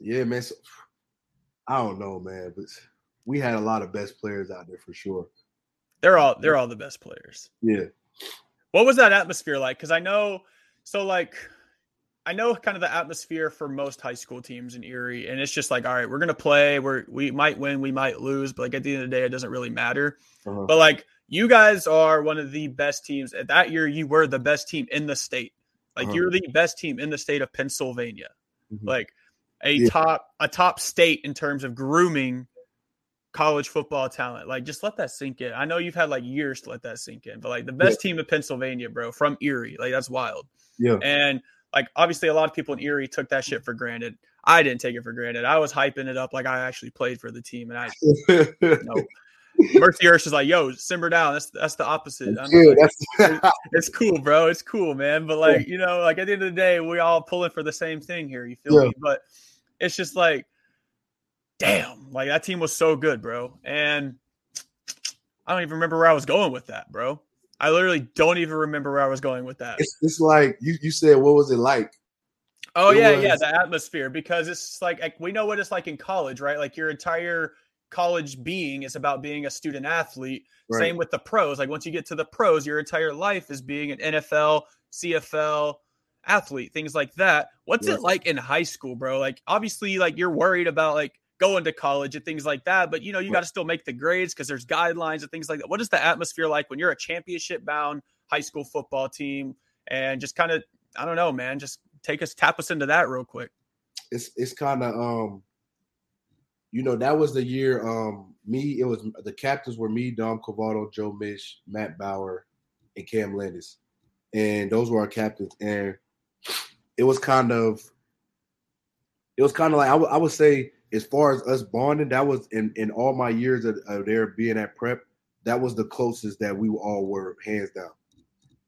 Yeah, man. So, I don't know, man, but we had a lot of best players out there for sure. They're all they're all the best players. Yeah. What was that atmosphere like? Because I know, so like, I know kind of the atmosphere for most high school teams in Erie, and it's just like, all right, we're gonna play. We're we might win, we might lose, but like at the end of the day, it doesn't really matter. Uh-huh. But like. You guys are one of the best teams. At that year, you were the best team in the state. Like uh-huh. you're the best team in the state of Pennsylvania. Mm-hmm. Like a yeah. top a top state in terms of grooming college football talent. Like just let that sink in. I know you've had like years to let that sink in, but like the best yeah. team of Pennsylvania, bro, from Erie. Like that's wild. Yeah. And like obviously a lot of people in Erie took that shit for granted. I didn't take it for granted. I was hyping it up like I actually played for the team and I you know, Mercyhurst is like, yo, simmer down. That's that's the opposite. I'm Dude, like, that's... It's cool, bro. It's cool, man. But like, you know, like at the end of the day, we all pulling for the same thing here. You feel yeah. me? But it's just like, damn, like that team was so good, bro. And I don't even remember where I was going with that, bro. I literally don't even remember where I was going with that. It's, it's like you you said, what was it like? Oh it yeah, was... yeah, the atmosphere because it's like, like we know what it's like in college, right? Like your entire college being is about being a student athlete. Right. Same with the pros. Like once you get to the pros, your entire life is being an N F L, C F L athlete, things like that. What's yeah. it like in high school, bro? Like obviously like you're worried about like going to college and things like that, but you know, you right. got to still make the grades because there's guidelines and things like that. What is the atmosphere like when you're a championship bound high school football team? And just kind of, I don't know, man, just take us, tap us into that real quick. It's, it's kind of, um, you know, that was the year um, me, it was the captains were me, Dom Cavato, Joe Mish, Matt Bauer, and Cam Landis. And those were our captains. And it was kind of, it was kind of like, I, w- I would say as far as us bonding, that was in, in all my years of, of there being at prep, that was the closest that we all were, hands down.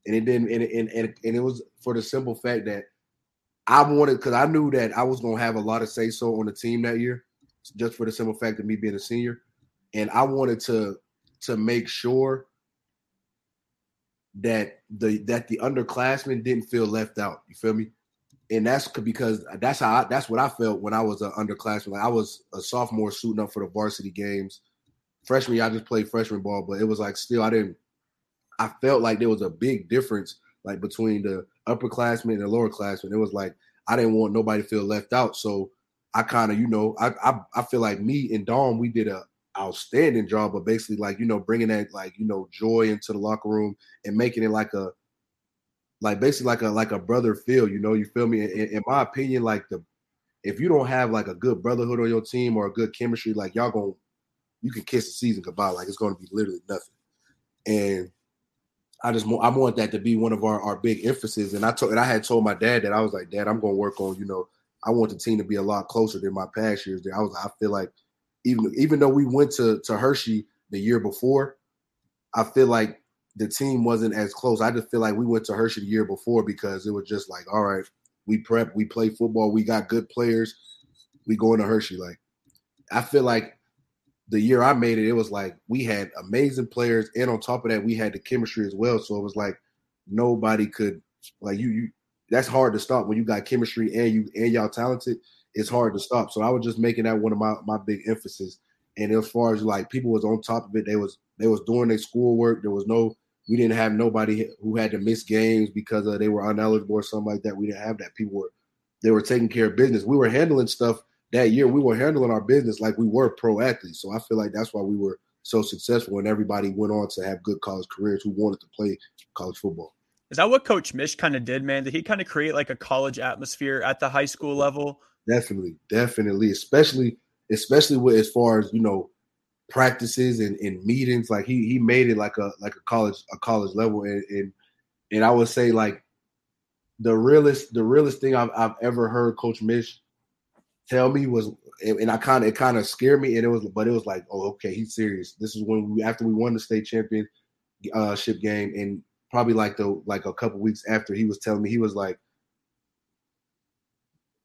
And it didn't, and, and, and, and it was for the simple fact that I wanted, because I knew that I was going to have a lot of say-so on the team that year. Just for the simple fact of me being a senior. And I wanted to to make sure that the that the underclassmen didn't feel left out. You feel me? And that's because that's how I, that's what I felt when I was an underclassman. Like I was a sophomore suiting up for the varsity games. Freshman, I just played freshman ball, but it was like still I didn't I felt like there was a big difference like between the upperclassmen and the lowerclassmen. It was like I didn't want nobody to feel left out. So I kind of, you know, I, I I feel like me and Dom, we did a outstanding job of basically like, you know, bringing that like, you know, joy into the locker room and making it like a, like basically like a, like a brother feel, you know, you feel me? In, in my opinion, like the, if you don't have like a good brotherhood on your team or a good chemistry, like y'all gonna, you can kiss the season goodbye. Like it's going to be literally nothing. And I just, I want that to be one of our, our big emphases. And I told, and I had told my dad that I was like, Dad, I'm going to work on, you know, I want the team to be a lot closer than my past years. I was, I feel like even even though we went to, to Hershey the year before, I feel like the team wasn't as close. I just feel like we went to Hershey the year before because it was just like, all right, we prep, we play football, we got good players, we going to Hershey. Like, I feel like the year I made it, it was like we had amazing players, and on top of that, we had the chemistry as well. So it was like nobody could like you. You that's hard to stop when you got chemistry and you and y'all talented. It's hard to stop. So I was just making that one of my my big emphasis. And as far as like people was on top of it, they was they was doing their schoolwork. There was no. We didn't have nobody who had to miss games because uh, they were ineligible or something like that. We didn't have that. People were they were taking care of business. We were handling stuff that year. We were handling our business like we were pro athletes. So I feel like that's why we were so successful and everybody went on to have good college careers who wanted to play college football. Is that what Coach Mish kind of did, man? Did he kind of create like a college atmosphere at the high school level? Definitely, definitely, especially especially with as far as, you know, practices and, and meetings, like he he made it like a like a college a college level, and and, and I would say like the realest the realest thing I've I've ever heard Coach Mish tell me was, and I kind of it kind of scared me, and it was but it was like, oh, okay, he's serious. This is when we after we won the state championship game, and probably like the like a couple weeks after, he was telling me, he was like,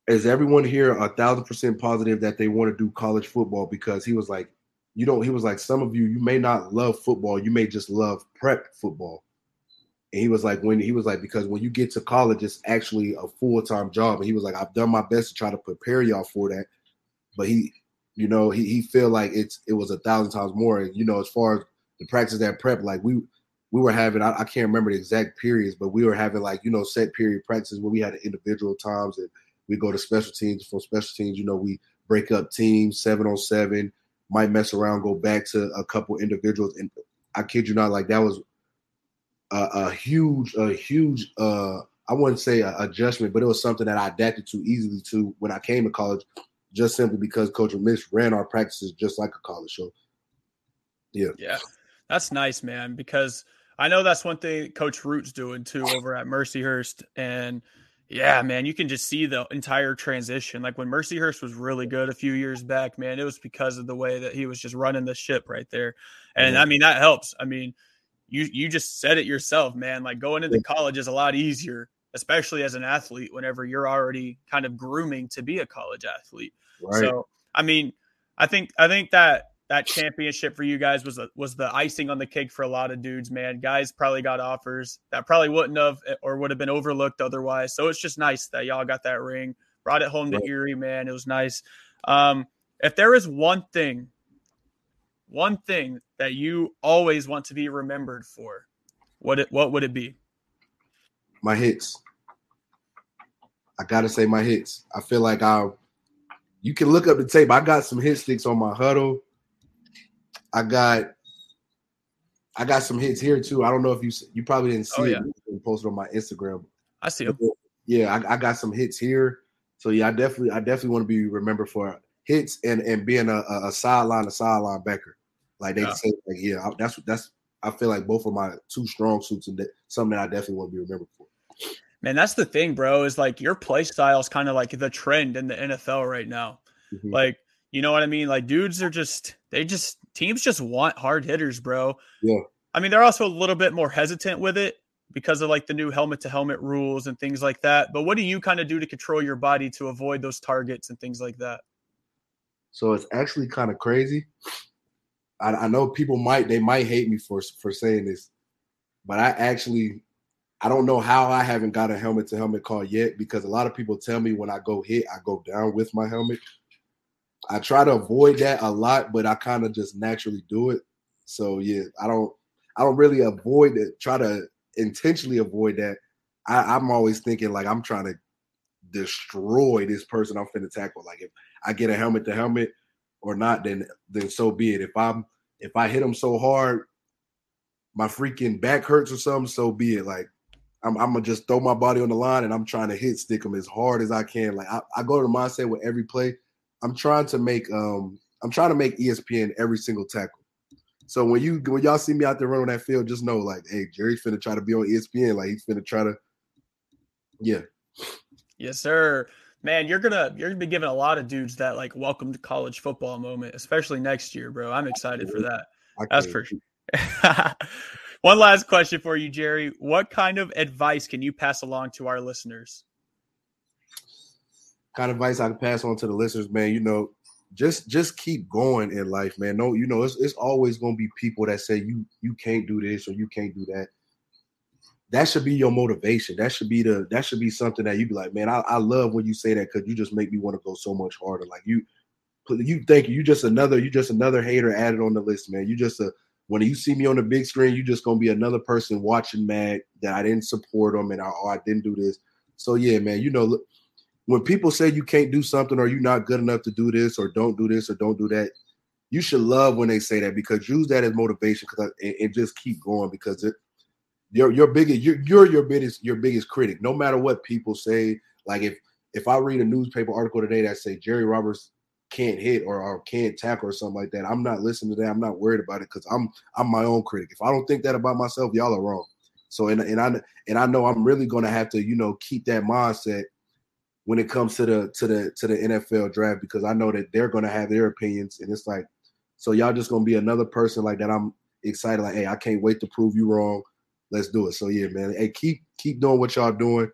is everyone here a thousand percent positive that they want to do college football? Because he was like, You don't, he was like, some of you, you may not love football. You may just love prep football. And he was like, when he was like, because when you get to college, it's actually a full-time job. And he was like, I've done my best to try to prepare y'all for that. But he, you know, he, he feel like it's, it was a thousand times more. And, you know, as far as the practice that prep, like we, we were having, I, I can't remember the exact periods, but we were having like, you know, set period practices where we had individual times and we go to special teams. For special teams, you know, we break up teams, seven on seven, might mess around, go back to a couple individuals. And I kid you not, like that was a, a huge, a huge, uh, I wouldn't say a adjustment, but it was something that I adapted to easily to when I came to college, just simply because Coach Mish ran our practices just like a college show. Yeah. Yeah. That's nice, man, because I know that's one thing Coach Root's doing too over at Mercyhurst. And yeah, man, you can just see the entire transition. Like when Mercyhurst was really good a few years back, man, it was because of the way that he was just running the ship right there. And yeah. I mean, that helps. I mean, you you just said it yourself, man. Like going into college is a lot easier, especially as an athlete, whenever you're already kind of grooming to be a college athlete. Right. So, I mean, I think I think that that championship for you guys was a, was the icing on the cake for a lot of dudes, man. Guys probably got offers that probably wouldn't have or would have been overlooked otherwise. So it's just nice that y'all got that ring, brought it home to Erie, man. It was nice. Um, if there is one thing, one thing that you always want to be remembered for, what it, what would it be? My hits. I gotta say my hits. I feel like I. You can look up the tape. I got some hit sticks on my huddle. I got, I got some hits here too. I don't know if you you probably didn't see oh, yeah. it posted on my Instagram. I see them. Yeah, I, I got some hits here. So yeah, I definitely, I definitely want to be remembered for hits and, and being a, a sideline, a sideline backer. Like they yeah. say, like yeah, I, that's that's. I feel like both of my two strong suits and something that I definitely want to be remembered for. Man, that's the thing, bro. Is like your play style is kind of like the trend in the N F L right now. Mm-hmm. Like you know what I mean? Like dudes are just they just. Teams just want hard hitters, bro. Yeah. I mean, they're also a little bit more hesitant with it because of like the new helmet to helmet rules and things like that. But what do you kind of do to control your body to avoid those targets and things like that? So it's actually kind of crazy. I, I know people might, they might hate me for, for saying this, but I actually, I don't know how I haven't got a helmet to helmet call yet because a lot of people tell me when I go hit, I go down with my helmet. I try to avoid that a lot, but I kind of just naturally do it. So yeah, I don't, I don't really avoid it. Try to intentionally avoid that. I, I'm always thinking like I'm trying to destroy this person I'm finna tackle. Like if I get a helmet to helmet or not, then then so be it. If I'm if I hit them so hard, my freaking back hurts or something, so be it. Like I'm, I'm gonna just throw my body on the line and I'm trying to hit stick them as hard as I can. Like I, I go to the mindset with every play. I'm trying to make um I'm trying to make E S P N every single tackle. So when you when y'all see me out there running on that field, just know like, hey, Jerry's finna try to be on E S P N. Like he's finna try to, yeah. Yes, sir. Man, you're gonna you're gonna be giving a lot of dudes that like welcome to college football moment, especially next year, bro. I'm excited for that. That's for sure. One last question for you, Jerry. What kind of advice can you pass along to our listeners? Kind of advice I can pass on to the listeners, man, you know, just just keep going in life, man. No, you know, it's it's always going to be people that say you you can't do this or you can't do that. That should be your motivation. That should be the that should be something that you be like, man, I, I love when you say that because you just make me want to go so much harder. Like you you think you just another you just another hater added on the list, man. You just a when you see me on the big screen, you just gonna be another person watching mad that I didn't support them and I, oh, I didn't do this. So yeah, man, you know, look, when people say you can't do something or you're not good enough to do this or don't do this or don't do that, you should love when they say that because use that as motivation because and, and just keep going because it. You're your biggest you're, you're your biggest your biggest critic. No matter what people say, like if if I read a newspaper article today that say Jerry Roberts can't hit or, or can't tackle or something like that, I'm not listening to that. I'm not worried about it because I'm I'm my own critic. If I don't think that about myself, y'all are wrong. So and and I and I know I'm really gonna have to, you know, keep that mindset when it comes to the to the to the N F L draft because I know that they're gonna have their opinions and it's like so y'all just gonna be another person like that. I'm excited, like, hey, I can't wait to prove you wrong. Let's do it. So yeah, man. Hey, keep keep doing what y'all doing.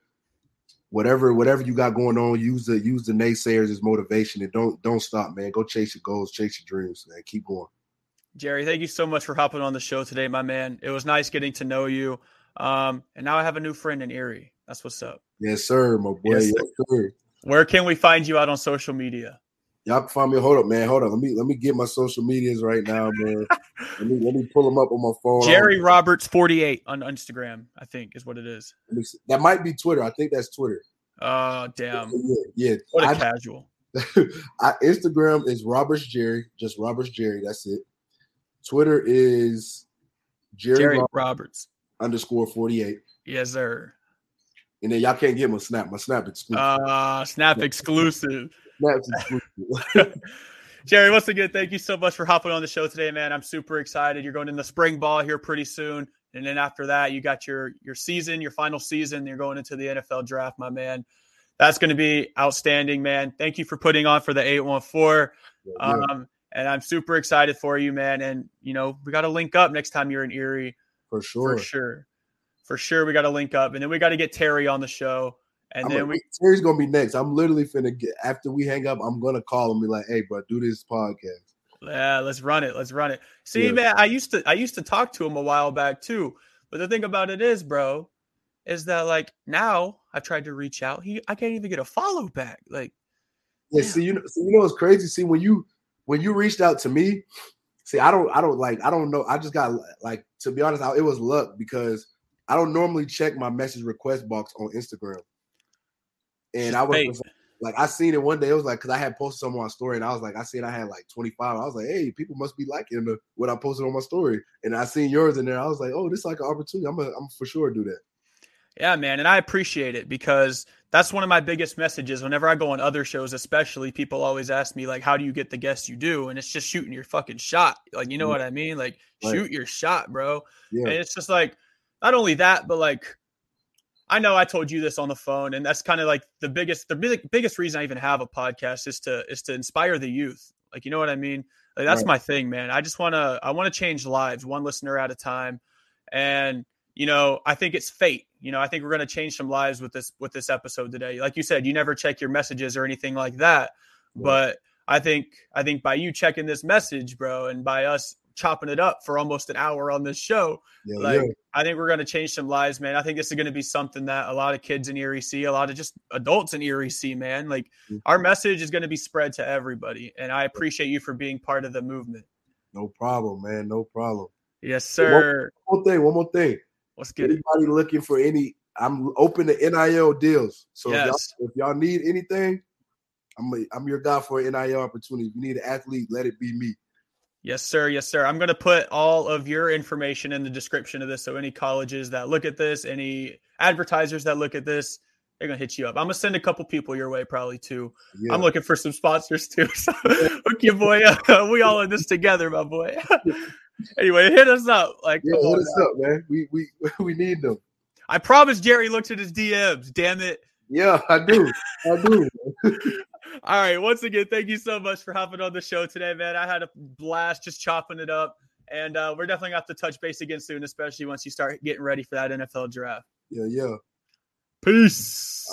Whatever whatever you got going on, use the use the naysayers as motivation and don't don't stop, man. Go chase your goals, chase your dreams, man. Keep going. Jerry, thank you so much for hopping on the show today, my man. It was nice getting to know you. Um, and now I have a new friend in Erie. That's what's up. Yes, sir, my boy. Yes, sir. Yes, sir. Where can we find you out on social media? Y'all can find me. Hold up, man. Hold on. Let me let me get my social medias right now, man. let, me, let me pull them up on my phone. Jerry Roberts forty-eight on Instagram, I think, is what it is. That might be Twitter. I think that's Twitter. Oh, uh, damn. Yeah, yeah. What a I, casual. I, Instagram is Roberts Jerry. Just Roberts Jerry. That's it. Twitter is Jerry, Jerry Roberts, Roberts underscore forty-eight. Yes, sir. And then y'all can't get my snap. My snap exclusive. Uh, snap yeah. exclusive. Jerry, once again, thank you so much for hopping on the show today, man. I'm super excited. You're going in the spring ball here pretty soon. And then after that, you got your your season, your final season. You're going into the N F L draft, my man. That's going to be outstanding, man. Thank you for putting on for the eight one four. Um, yeah, yeah. And I'm super excited for you, man. And, you know, we got to link up next time you're in Erie. For sure. For sure. For sure, we got to link up. And then we got to get Terry on the show. And I'm then a, we Terry's gonna be next. I'm literally finna get after we hang up. I'm gonna call him and be like, "Hey, bro, do this podcast." Yeah, let's run it. Let's run it. See, yeah. man, I used to I used to talk to him a while back too. But the thing about it is, bro, is that like now I tried to reach out. He I can't even get a follow back. Like, yeah. yeah. See, you know, see, you know, what's crazy. See, when you when you reached out to me, see, I don't I don't like I don't know. I just got like to be honest, I, it was luck because I don't normally check my message request box on Instagram. And I was hey. like, I seen it one day. It was like, because I had posted something on my story, and I was like, I seen I had like twenty-five. I was like, hey, people must be liking the, what I posted on my story. And I seen yours in there. I was like, oh, this is like an opportunity. I'm gonna, I'm for sure do that. Yeah, man. And I appreciate it because that's one of my biggest messages. Whenever I go on other shows, especially, people always ask me, like, how do you get the guests you do? And it's just shooting your fucking shot. Like, you know mm-hmm. what I mean? Like, right. shoot your shot, bro. Yeah. And it's just like, not only that, but like, I know I told you this on the phone, and that's kind of like the biggest, the big, biggest reason I even have a podcast is to, is to inspire the youth. Like, you know what I mean? Like, that's right. my thing, man. I just want to, I want to change lives one listener at a time. And, you know, I think it's fate. You know, I think we're going to change some lives with this, with this episode today. Like you said, you never check your messages or anything like that. Right. But I think, I think by you checking this message, bro, and by us chopping it up for almost an hour on this show. Yeah, like yeah. I think we're going to change some lives, man. I think this is going to be something that a lot of kids in Erie see, a lot of just adults in Erie see, man. Like mm-hmm. our message is going to be spread to everybody. And I appreciate you for being part of the movement. No problem, man. No problem. Yes, sir. One, one more thing. One more thing. Let's get Anybody it. Anybody looking for any, I'm open to N I L deals. So yes. if, y'all, if y'all need anything, I'm a, I'm your guy for an N I L opportunity. If you need an athlete, let it be me. Yes, sir. Yes, sir. I'm going to put all of your information in the description of this. So any colleges that look at this, any advertisers that look at this, they're going to hit you up. I'm going to send a couple people your way probably too. Yeah. I'm looking for some sponsors too. So hook your boy up. We all in this together, my boy. Anyway, hit us up. Like, yeah, hit us up, man. We, we, we need them. I promise Jerry looks at his D Ms. Damn it. Yeah, I do. I do. All right. Once again, thank you so much for hopping on the show today, man. I had a blast just chopping it up. And uh, we're definitely going to have to touch base again soon, especially once you start getting ready for that N F L draft. Yeah, yeah. Peace.